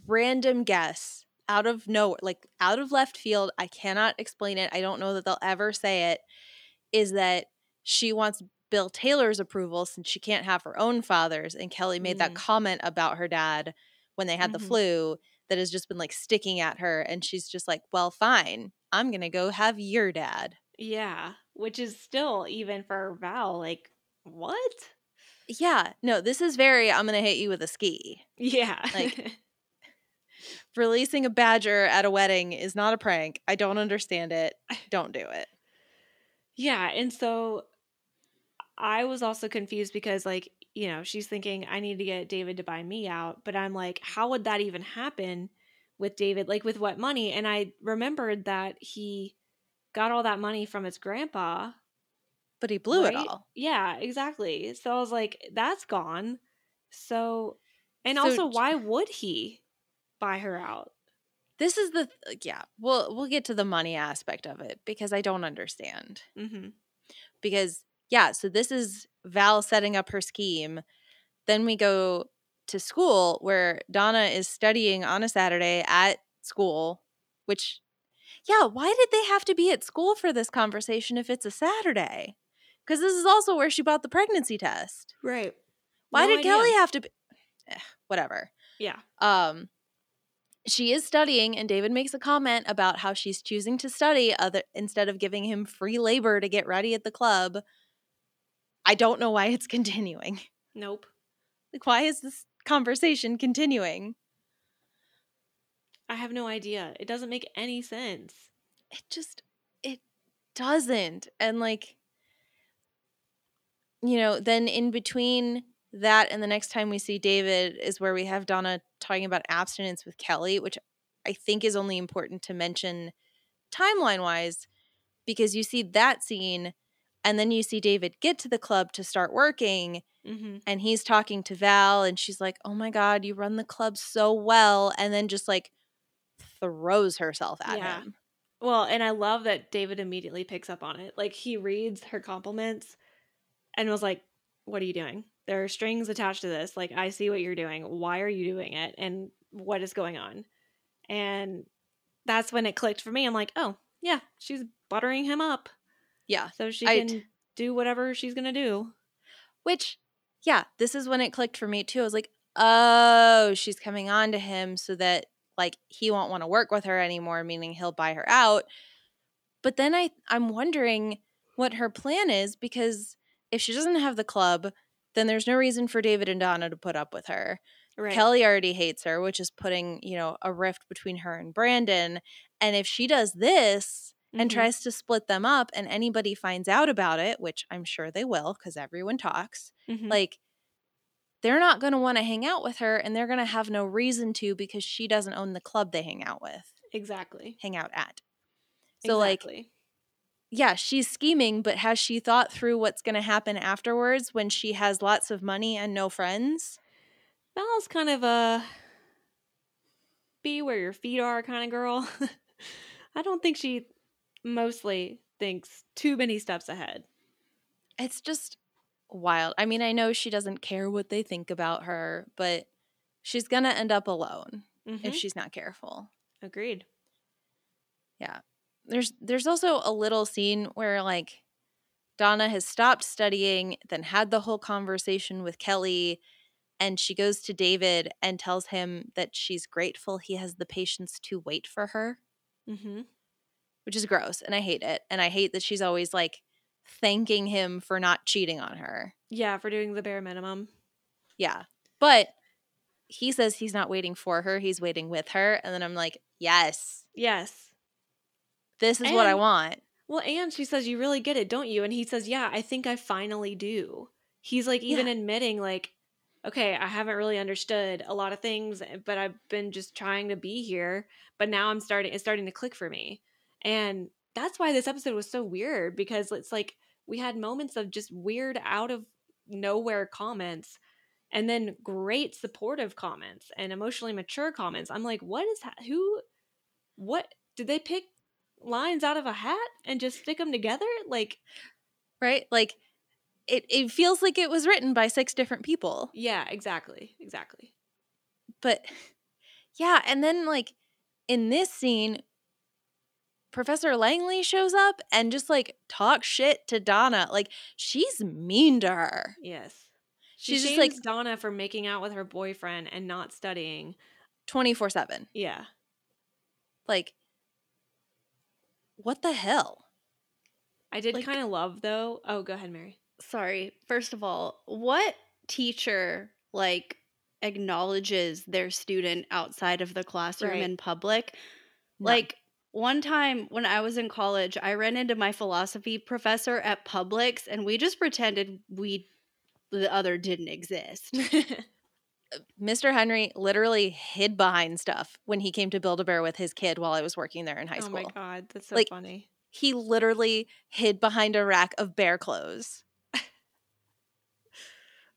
random guess out of nowhere, like out of left field, I cannot explain it. I don't know that they'll ever say it, is that she wants Bill Taylor's approval since she can't have her own father's. And Kelly made that comment about her dad when they had the flu that has just been like sticking at her. And she's just like, well, fine, I'm going to go have your dad. Yeah, which is still, even for Val, like, what? Yeah, no, this is very, I'm going to hit you with a ski. Yeah. Like, releasing a badger at a wedding is not a prank. I don't understand it. Don't do it. Yeah, and so I was also confused because, like, you know, she's thinking, I need to get David to buy me out. But I'm like, how would that even happen with David? Like, with what money? And I remembered that he got all that money from his grandpa. But he blew it all. Yeah, exactly. So I was like, that's gone. So, and so, also, why would he buy her out? This is the, yeah, we'll get to the money aspect of it because I don't understand. Mm-hmm. Because, yeah, so this is Val setting up her scheme. Then we go to school where Donna is studying on a Saturday at school, which, yeah, why did they have to be at school for this conversation if it's a Saturday? Because this is also where she bought the pregnancy test. Right. Why did Kelly have to be? Whatever. Yeah. She is studying, and David makes a comment about how she's choosing to study instead of giving him free labor to get ready at the club. I don't know why it's continuing. Nope. Like, why is this conversation continuing? I have no idea. It doesn't make any sense. It doesn't. And, like, you know, then in between that and the next time we see David is where we have Donna talking about abstinence with Kelly, which I think is only important to mention timeline-wise because you see that scene and then you see David get to the club to start working. Mm-hmm. And he's talking to Val and she's like, oh, my God, you run the club so well. And then just, like, throws herself at him. Well, and I love that David immediately picks up on it. Like, he reads her compliments and was like, what are you doing? There are strings attached to this. Like, I see what you're doing. Why are you doing it? And what is going on? And that's when it clicked for me. I'm like, oh, yeah, she's buttering him up. Yeah. So she can do whatever she's going to do. Which, yeah, this is when it clicked for me, too. I was like, oh, she's coming on to him so that, like, he won't want to work with her anymore, meaning he'll buy her out. But then I'm wondering what her plan is, because if she doesn't have the club, then there's no reason for David and Donna to put up with her. Right. Kelly already hates her, which is putting, you know, a rift between her and Brandon. And if she does this and tries to split them up and anybody finds out about it, which I'm sure they will because everyone talks, like, they're not going to want to hang out with her, and they're going to have no reason to because she doesn't own the club they hang out with. Exactly. Hang out at. So, exactly. Like, yeah, she's scheming, but has she thought through what's going to happen afterwards when she has lots of money and no friends? Val's kind of a be where your feet are kind of girl. I don't think she mostly thinks too many steps ahead. It's just wild. I mean, I know she doesn't care what they think about her, but she's gonna end up alone if she's not careful. Agreed. Yeah. There's also a little scene where, like, Donna has stopped studying, then had the whole conversation with Kelly, and she goes to David and tells him that she's grateful he has the patience to wait for her, which is gross, and I hate it. And I hate that she's always, like, thanking him for not cheating on her. Yeah, for doing the bare minimum. Yeah. But he says he's not waiting for her. He's waiting with her. And then I'm like, yes. Yes. This is what I want. Well, and she says, you really get it, don't you? And he says, yeah, I think I finally do. He's, like, even admitting, like, okay, I haven't really understood a lot of things, but I've been just trying to be here. But now it's starting to click for me. And that's why this episode was so weird, because it's like we had moments of just weird out of nowhere comments and then great supportive comments and emotionally mature comments. I'm like, what is that? What did they pick lines out of a hat and just stick them together? Like, right? Like it feels like it was written by 6 different people. Yeah, exactly. Exactly. But yeah. And then, like, in this scene, Professor Langley shows up and just, like, talks shit to Donna. Like, she's mean to her. Yes. She shames, just, like, Donna for making out with her boyfriend and not studying 24/7. Yeah. Like, what the hell? I did kind of love, though. Oh, go ahead, Mary. Sorry. First of all, what teacher, acknowledges their student outside of the classroom in public? No. One time when I was in college, I ran into my philosophy professor at Publix, and we just pretended the other didn't exist. Mr. Henry literally hid behind stuff when he came to Build-A-Bear with his kid while I was working there in high school. Oh, my God. That's so funny. He literally hid behind a rack of bear clothes.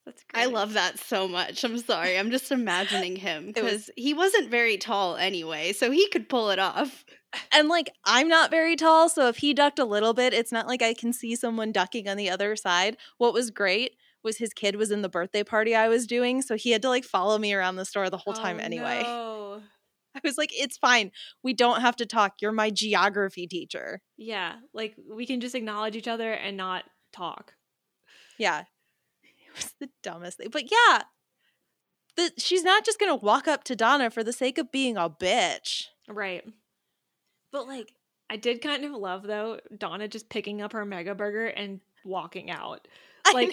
That's great. I love that so much. I'm sorry. I'm just imagining him because he wasn't very tall anyway, so he could pull it off. And, I'm not very tall, so if he ducked a little bit, it's not like I can see someone ducking on the other side. What was great was his kid was in the birthday party I was doing, so he had to, follow me around the store the whole time anyway. No. I was like, it's fine. We don't have to talk. You're my geography teacher. Yeah, we can just acknowledge each other and not talk. Yeah. It was the dumbest thing. But, yeah, she's not just going to walk up to Donna for the sake of being a bitch. Right. But, I did kind of love, though, Donna just picking up her mega burger and walking out. I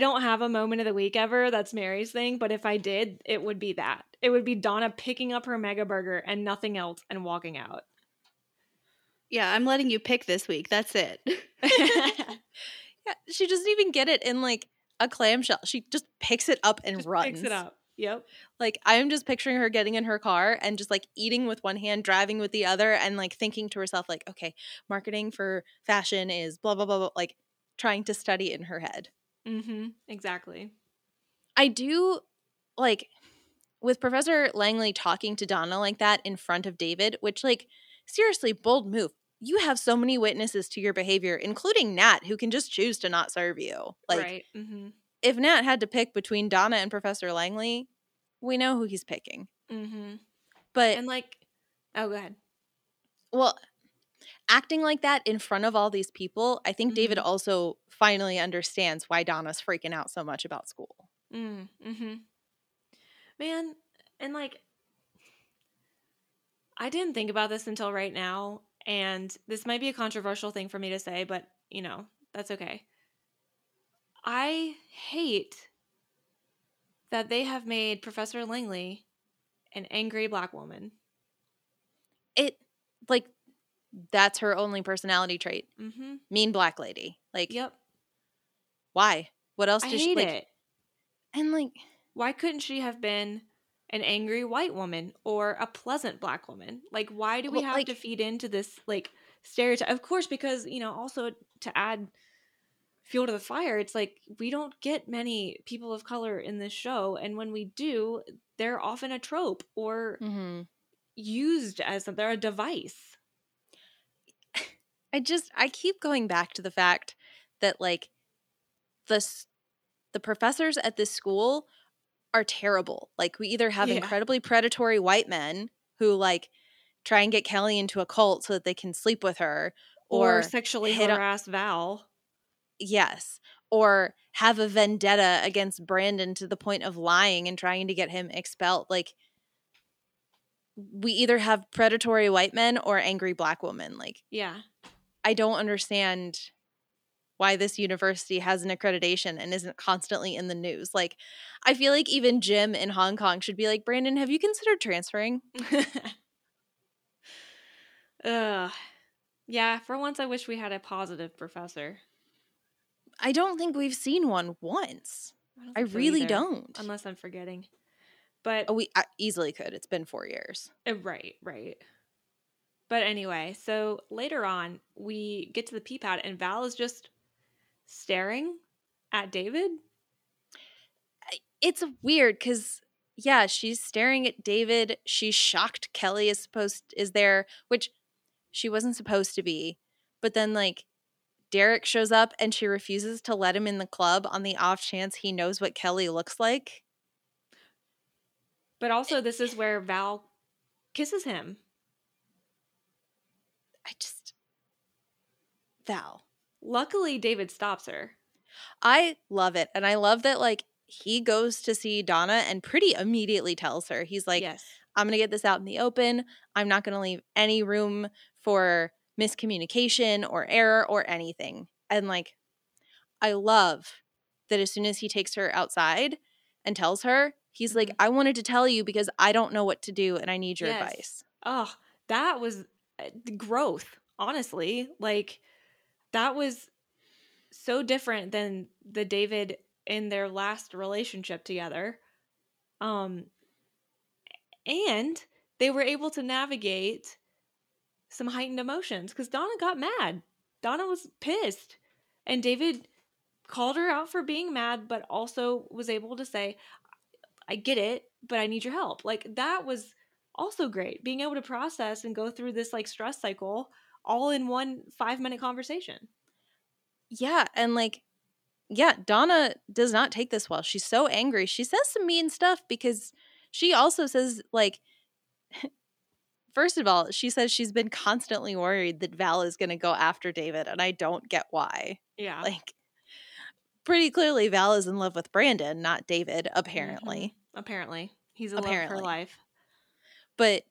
don't have a moment of the week ever. That's Mary's thing. But if I did, it would be that. It would be Donna picking up her mega burger and nothing else and walking out. Yeah, I'm letting you pick this week. That's it. Yeah, she doesn't even get it in a clamshell. She just picks it up and runs. Picks it up. Yep. I'm just picturing her getting in her car and just eating with one hand, driving with the other, and thinking to herself, okay, marketing for fashion is blah, blah, blah, blah. Trying to study in her head. Mm-hmm. Exactly. I do, with Professor Langley talking to Donna like that in front of David, which, seriously, bold move. You have so many witnesses to your behavior, including Nat, who can just choose to not serve you. Right. Mm-hmm. If Nat had to pick between Donna and Professor Langley, we know who he's picking. Mm-hmm. But – and, oh, go ahead. Well – acting like that in front of all these people, I think David also finally understands why Donna's freaking out so much about school. Mm-hmm. Man, and I didn't think about this until right now, and this might be a controversial thing for me to say, but, that's okay. I hate that they have made Professor Langley an angry black woman. That's her only personality trait. Mm-hmm. Mean black lady. Yep. Why? What else does she hate it? And why couldn't she have been an angry white woman or a pleasant black woman? Why do we have to feed into this stereotype? Of course, because also to add fuel to the fire, it's we don't get many people of color in this show, and when we do, they're often a trope or used as something, they're a device. I keep going back to the fact that, the professors at this school are terrible. We either have incredibly predatory white men who, try and get Kelly into a cult so that they can sleep with her. Or sexually harass Val. Yes. Or have a vendetta against Brandon to the point of lying and trying to get him expelled. We either have predatory white men or angry black women. Yeah. I don't understand why this university has an accreditation and isn't constantly in the news. I feel even Jim in Hong Kong should be like, Brandon, have you considered transferring? Yeah, for once I wish we had a positive professor. I don't think we've seen one once. I really don't. Unless I'm forgetting. But I easily could. It's been 4 years. Right. But anyway, so later on, we get to the pea pad, and Val is just staring at David. It's weird because, yeah, she's staring at David. She's shocked Kelly is there, which she wasn't supposed to be. But then, Derek shows up, and she refuses to let him in the club on the off chance he knows what Kelly looks like. But also, this is where Val kisses him. Val. Luckily, David stops her. I love it. And I love that, he goes to see Donna and pretty immediately tells her. He's like, yes. I'm going to get this out in the open. I'm not going to leave any room for miscommunication or error or anything. And like, I love that as soon as he takes her outside and tells her, he's like, I wanted to tell you because I don't know what to do and I need your advice. Oh, that was growth, honestly. Like, that was so different than the David in their last relationship together. And they were able to navigate some heightened emotions because Donna got mad. Donna was pissed. And David called her out for being mad, but also was able to say, I get it, but I need your help. Like, that was also great. Being able to process and go through this like stress cycle all in 1 5-minute conversation. Yeah. And like, yeah, Donna does not take this well. She's so angry. She says some mean stuff because she also says, like, first of all, she says she's been constantly worried that Val is going to go after David, and I don't get why. Yeah. Like, pretty clearly Val is in love with Brandon, not David, apparently. Mm-hmm. Apparently. He's in love with her life. But,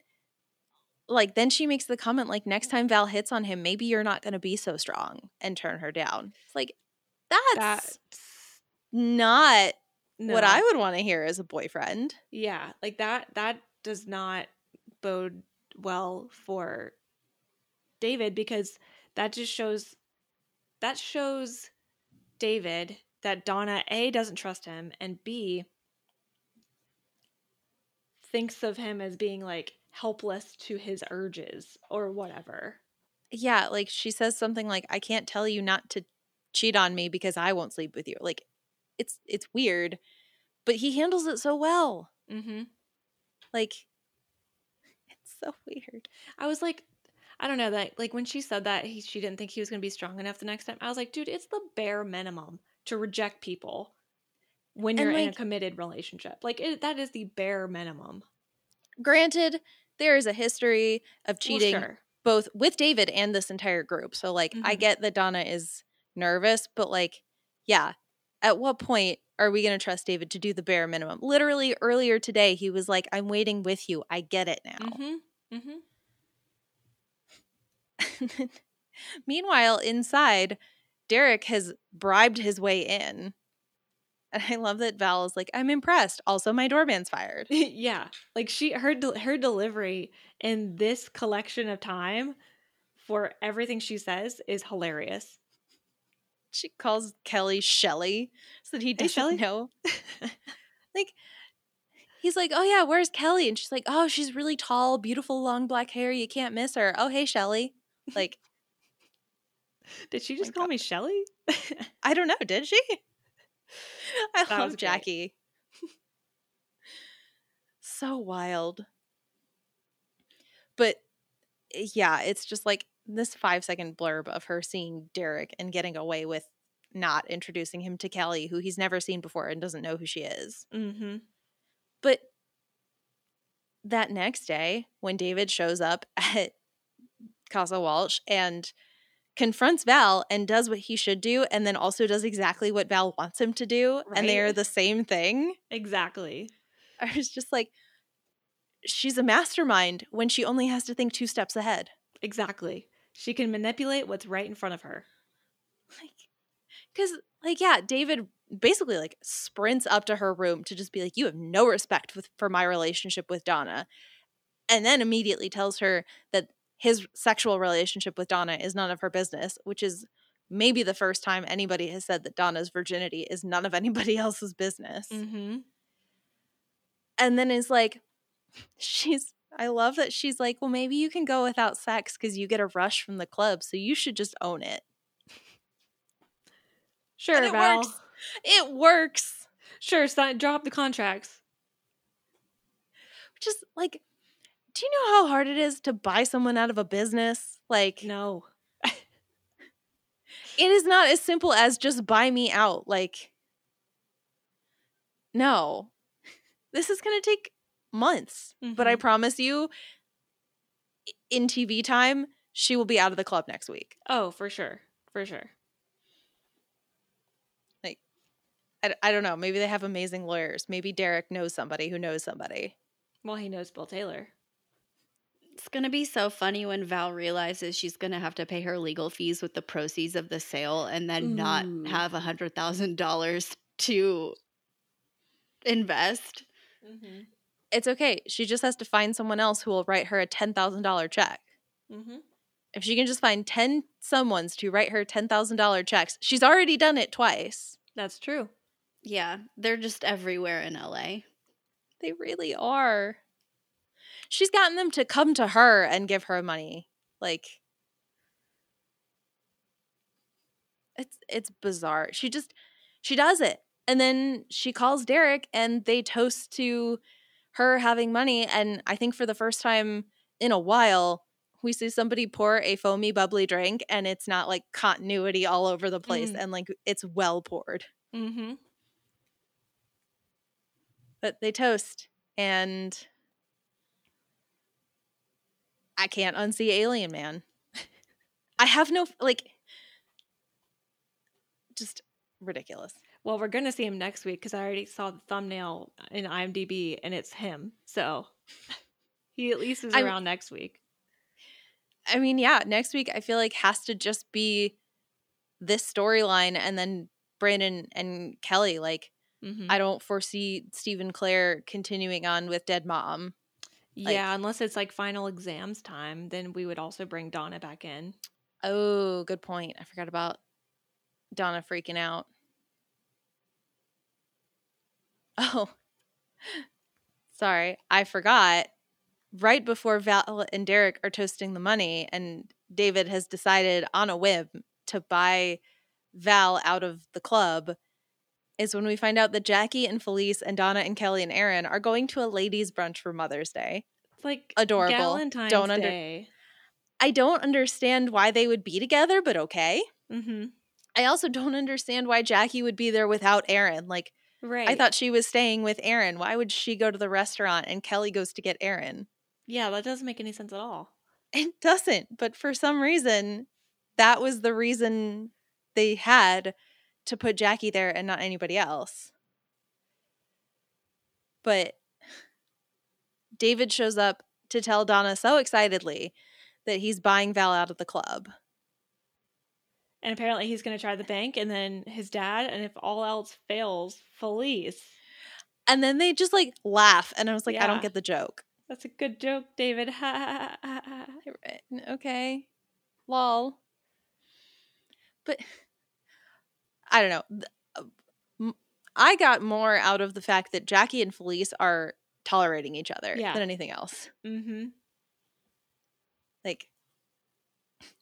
like, then she makes the comment, like, next time Val hits on him, maybe you're not going to be so strong and turn her down. It's like, that's not what I would want to hear as a boyfriend. Yeah. Like, that does not bode well for David, because that just shows – that shows David that Donna, A, doesn't trust him, and B, thinks of him as being, like, helpless to his urges or whatever. Yeah. Like, she says something like, I can't tell you not to cheat on me because I won't sleep with you. Like, it's weird, but he handles it so well. Mm-hmm. Like, it's so weird. I was like, I don't know, that like when she said that she didn't think he was going to be strong enough the next time. I was like, dude, it's the bare minimum to reject people when you're in a committed relationship. Like, that is the bare minimum. Granted, there is a history of cheating, well, sure, both with David and this entire group. So, like, mm-hmm, I get that Donna is nervous, but, like, yeah, at what point are we going to trust David to do the bare minimum? Literally earlier today, he was like, I'm waiting with you. I get it now. Mm-hmm. Mm-hmm. Meanwhile, inside, Derek has bribed his way in. And I love that Val is like, I'm impressed. Also, my doorman's fired. Yeah. Like, her delivery in this collection of time for everything she says is hilarious. She calls Kelly Shelly so that he doesn't know. Like, he's like, oh, yeah, where's Kelly? And she's like, oh, she's really tall, beautiful, long black hair. You can't miss her. Oh, hey, Shelly. Like, did she just call me Shelly? I don't know. Did she? I love Jackie. So wild. But yeah, it's just like this 5-second blurb of her seeing Derek and getting away with not introducing him to Kelly, who he's never seen before and doesn't know who she is. Mm-hmm. But that next day, when David shows up at Casa Walsh and confronts Val and does what he should do, and then also does exactly what Val wants him to do, right? And they are the same thing. Exactly. I was just like, she's a mastermind when she only has to think 2 steps ahead. Exactly. She can manipulate what's right in front of her. Like, because, like, yeah, David basically, like, sprints up to her room to just be like, you have no respect for my relationship with Donna, and then immediately tells her that his sexual relationship with Donna is none of her business, which is maybe the first time anybody has said that Donna's virginity is none of anybody else's business. Mm-hmm. And then is like, I love that she's like, well, maybe you can go without sex because you get a rush from the club, so you should just own it. Sure, Val. It works. Sure, drop the contracts. Just like, do you know how hard it is to buy someone out of a business? Like, no. It is not as simple as just buy me out. Like, no. This is going to take months. Mm-hmm. But I promise you, in TV time, she will be out of the club next week. Oh, for sure. For sure. Like, I don't know. Maybe they have amazing lawyers. Maybe Derek knows somebody who knows somebody. Well, he knows Bill Taylor. It's going to be so funny when Val realizes she's going to have to pay her legal fees with the proceeds of the sale and then not have $100,000 to invest. Mm-hmm. It's okay. She just has to find someone else who will write her a $10,000 check. Mm-hmm. If she can just find 10 someones to write her $10,000 checks, she's already done it twice. That's true. Yeah, they're just everywhere in LA. They really are. She's gotten them to come to her and give her money. Like, it's bizarre. She does it. And then she calls Derek and they toast to her having money. And I think for the first time in a while, we see somebody pour a foamy, bubbly drink and it's not like continuity all over the place. And like, it's well poured. Mm-hmm. But they toast, and I can't unsee Alien Man. I have no, like, just ridiculous. Well, we're going to see him next week because I already saw the thumbnail in IMDb, and it's him. So he at least is around next week. I mean, yeah, next week I feel like has to just be this storyline and then Brandon and Kelly, like, I don't foresee Steve and Claire continuing on with Dead Mom. Like, yeah, unless it's like final exams time, then we would also bring Donna back in. Oh, good point. I forgot about Donna freaking out. Oh, sorry. I forgot. Right before Val and Derek are toasting the money, and David has decided on a whim to buy Val out of the club, is when we find out that Jackie and Felice and Donna and Kelly and Aaron are going to a ladies' brunch for Mother's Day. It's like adorable. Valentine's Day. I don't understand why they would be together, but okay. Mm-hmm. I also don't understand why Jackie would be there without Aaron. Like, right. I thought she was staying with Aaron. Why would she go to the restaurant and Kelly goes to get Aaron? Yeah, that doesn't make any sense at all. It doesn't. But for some reason, that was the reason they had to put Jackie there and not anybody else. But David shows up to tell Donna so excitedly that he's buying Val out of the club. And apparently he's going to try the bank and then his dad, and if all else fails, Felice. And then they just like laugh, and I was like, yeah. I don't get the joke. That's a good joke, David. Okay. Lol. But I don't know. I got more out of the fact that Jackie and Felice are tolerating each other than anything else. Mm-hmm. Like,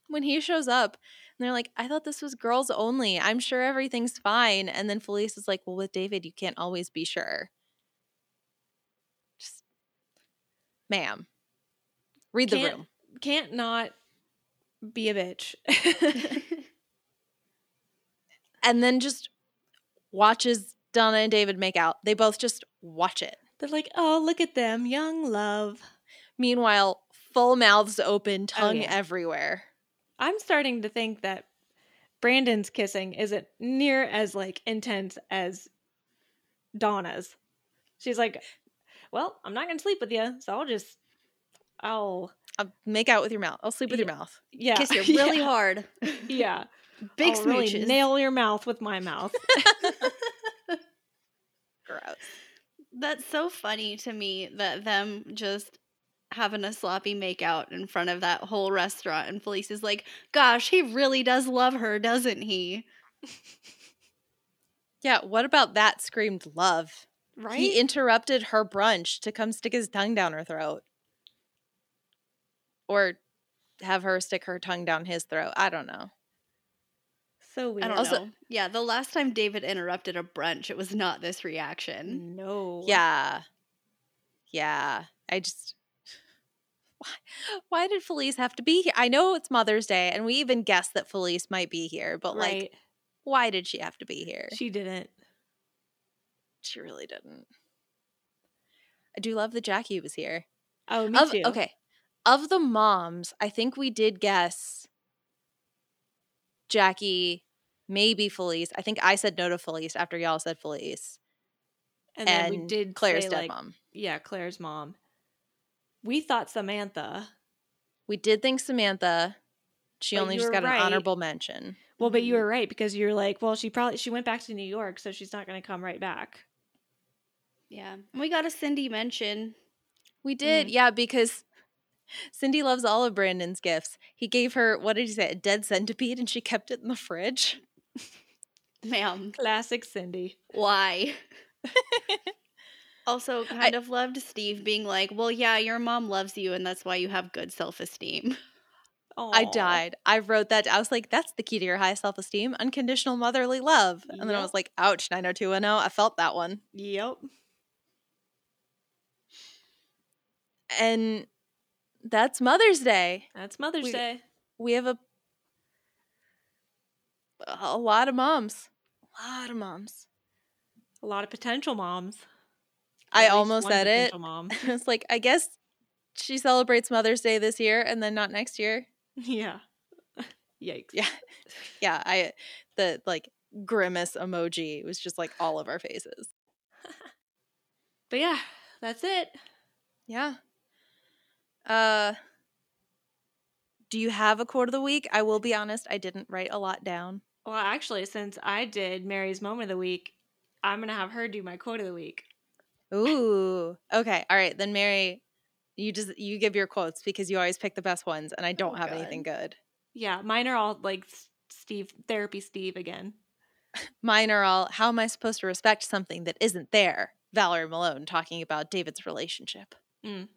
when he shows up, and they're like, I thought this was girls only. I'm sure everything's fine. And then Felice is like, well, with David, you can't always be sure. Just, ma'am, read the room. Can't not be a bitch. And then just watches Donna and David make out. They both just watch it. They're like, oh, look at them, young love. Meanwhile, full mouths open, tongue everywhere. I'm starting to think that Brandon's kissing isn't near as, like, intense as Donna's. She's like, well, I'm not going to sleep with you, so I'll make out with your mouth. I'll sleep with your mouth. Yeah. Kiss you really hard. Yeah. Big smooches. Really nail your mouth with my mouth. Gross. That's so funny to me that them just having a sloppy makeout in front of that whole restaurant, and Felice is like, gosh, he really does love her, doesn't he? Yeah, what about that screamed love? Right? He interrupted her brunch to come stick his tongue down her throat. Or have her stick her tongue down his throat. I don't know. So weird. Also, yeah, the last time David interrupted a brunch, it was not this reaction. No. Yeah. Yeah. I just – why did Felice have to be here? I know it's Mother's Day, and we even guessed that Felice might be here, but, like, why did she have to be here? She didn't. She really didn't. I do love that Jackie was here. Oh, me too. Okay. Of the moms, I think we did guess Jackie – maybe Felice. I think I said no to Felice after y'all said Felice. And then we did Claire's dead mom. Yeah, Claire's mom. We thought Samantha. We did think Samantha. She only just got an honorable mention. Well, but you were right because you were like, well, she went back to New York, so she's not going to come right back. Yeah. And we got a Cindy mention. We did. Mm. Yeah, because Cindy loves all of Brandon's gifts. He gave her, what did he say, a dead centipede, and she kept it in the fridge. Ma'am. Classic Cindy. Why? Also, kind of loved Steve being like, well, yeah, your mom loves you, and that's why you have good self-esteem. Aww. I died. I wrote that. I was like, that's the key to your high self-esteem, unconditional motherly love. And then I was like, ouch, 90210. I felt that one. Yep. And that's Mother's Day. That's Mother's Day. We have a lot of moms. A lot of moms. A lot of potential moms. I almost said it. Mom. It's like, I guess she celebrates Mother's Day this year and then not next year. Yeah. Yikes. Yeah. Yeah. The like grimace emoji was just like all of our faces. But yeah, that's it. Yeah. Do you have a quote of the week? I will be honest, I didn't write a lot down. Well, actually, since I did Mary's moment of the week, I'm going to have her do my quote of the week. Ooh. Okay. All right. Then Mary, you give your quotes because you always pick the best ones and I don't have anything good. Yeah. Mine are all like Steve, therapy Steve again. Mine are all, how am I supposed to respect something that isn't there? Valerie Malone talking about David's relationship. Mm.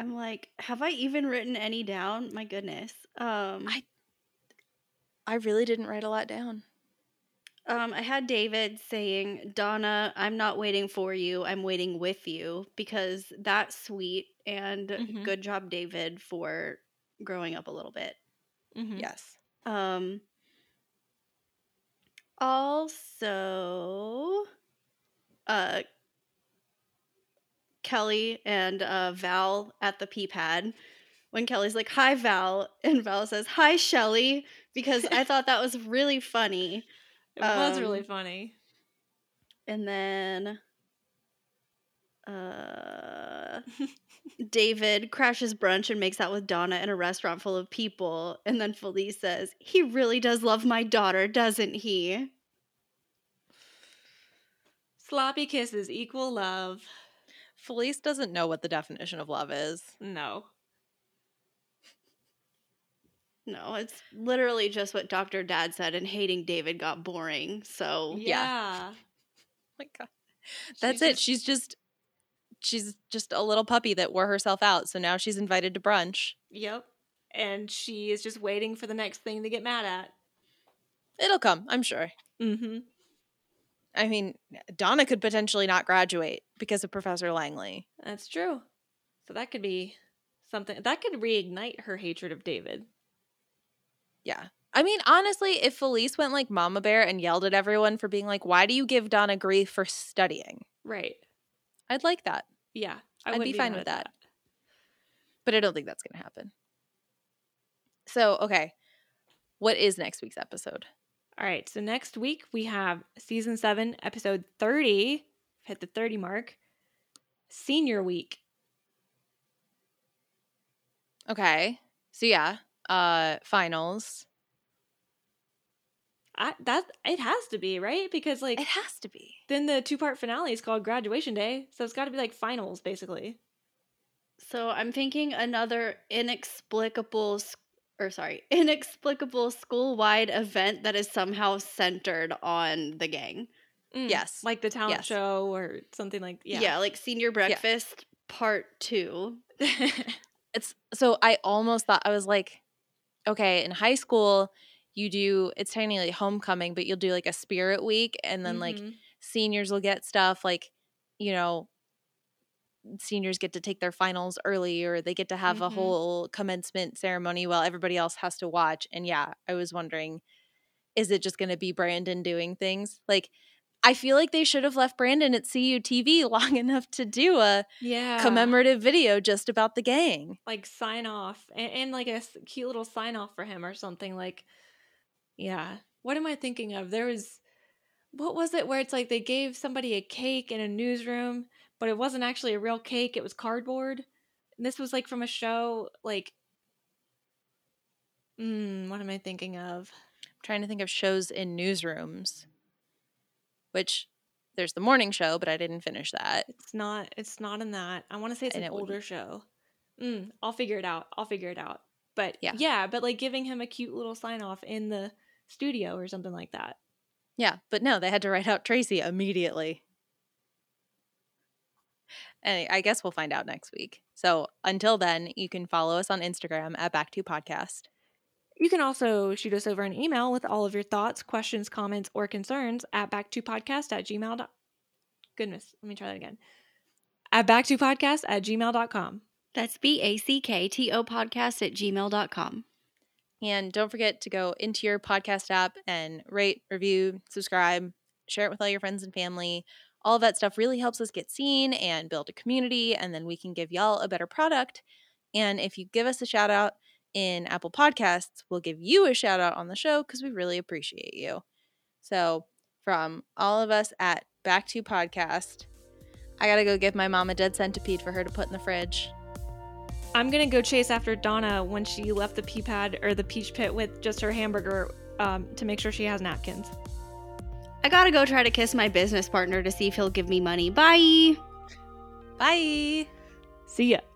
I'm like, have I even written any down? My goodness. I really didn't write a lot down. I had David saying, Donna, I'm not waiting for you. I'm waiting with you, because that's sweet. And good job, David, for growing up a little bit. Mm-hmm. Yes. Also, Kelly and Val at the pee pad. When Kelly's like, hi, Val. And Val says, hi, Shelly. Because I thought that was really funny. It was really funny. And then David crashes brunch and makes out with Donna in a restaurant full of people. And then Felice says, he really does love my daughter, doesn't he? Sloppy kisses equal love. Felice doesn't know what the definition of love is. No. No, it's literally just what Dr. Dad said, and hating David got boring. So, yeah. Oh my God. That's it. She's just a little puppy that wore herself out. So now she's invited to brunch. Yep. And she is just waiting for the next thing to get mad at. It'll come, I'm sure. Mm-hmm. I mean, Donna could potentially not graduate because of Professor Langley. That's true. So that could be something. That could reignite her hatred of David. Yeah. I mean, honestly, if Felice went like Mama Bear and yelled at everyone for being like, why do you give Donna grief for studying? Right. I'd like that. Yeah. I'd be fine with that. But I don't think that's going to happen. So, okay. What is next week's episode? All right. So next week we have season 7, episode 30. Hit the 30 mark. Senior week. Okay. So, yeah. Finals. It has to be, right? Because like it has to be. Then the 2-part finale is called Graduation Day, so it's got to be like finals basically. So I'm thinking another inexplicable school-wide event that is somehow centered on the gang. Mm. Yes, like the talent show or something like like Senior Breakfast Part 2. It's so I almost thought, I was like, okay, in high school, it's technically homecoming, but you'll do like a spirit week, and then like seniors will get stuff like, you know, seniors get to take their finals early, or they get to have a whole commencement ceremony while everybody else has to watch. And yeah, I was wondering, is it just going to be Brandon doing things? Like, I feel like they should have left Brandon at CUTV long enough to do a commemorative video just about the gang. Like sign off and like a cute little sign off for him or something. Like, yeah. What am I thinking of? What was it where it's like they gave somebody a cake in a newsroom, but it wasn't actually a real cake. It was cardboard. And this was like from a show, like What am I thinking of? I'm trying to think of shows in newsrooms, which there's The Morning Show, but I didn't finish that. It's not in that. I want to say it's an older show. I'll figure it out. But yeah, but like giving him a cute little sign off in the studio or something like that. Yeah, but no, they had to write out Tracy immediately. And I guess we'll find out next week. So until then, you can follow us on Instagram at Back2Podcast. You can also shoot us over an email with all of your thoughts, questions, comments, or concerns at back2podcast@gmail.com. Goodness, let me try that again. At back2podcast@gmail.com. That's backto podcast@gmail.com. And don't forget to go into your podcast app and rate, review, subscribe, share it with all your friends and family. All of that stuff really helps us get seen and build a community, and then we can give y'all a better product. And if you give us a shout out in Apple Podcasts, we'll give you a shout out on the show because we really appreciate you. So from all of us at Back2Podcast, I gotta go give my mom a dead centipede for her to put in the fridge. I'm gonna go chase after Donna when she left the pea pad or the peach pit with just her hamburger to make sure she has napkins. I gotta go try to kiss my business partner to see if he'll give me money. Bye. Bye. See ya.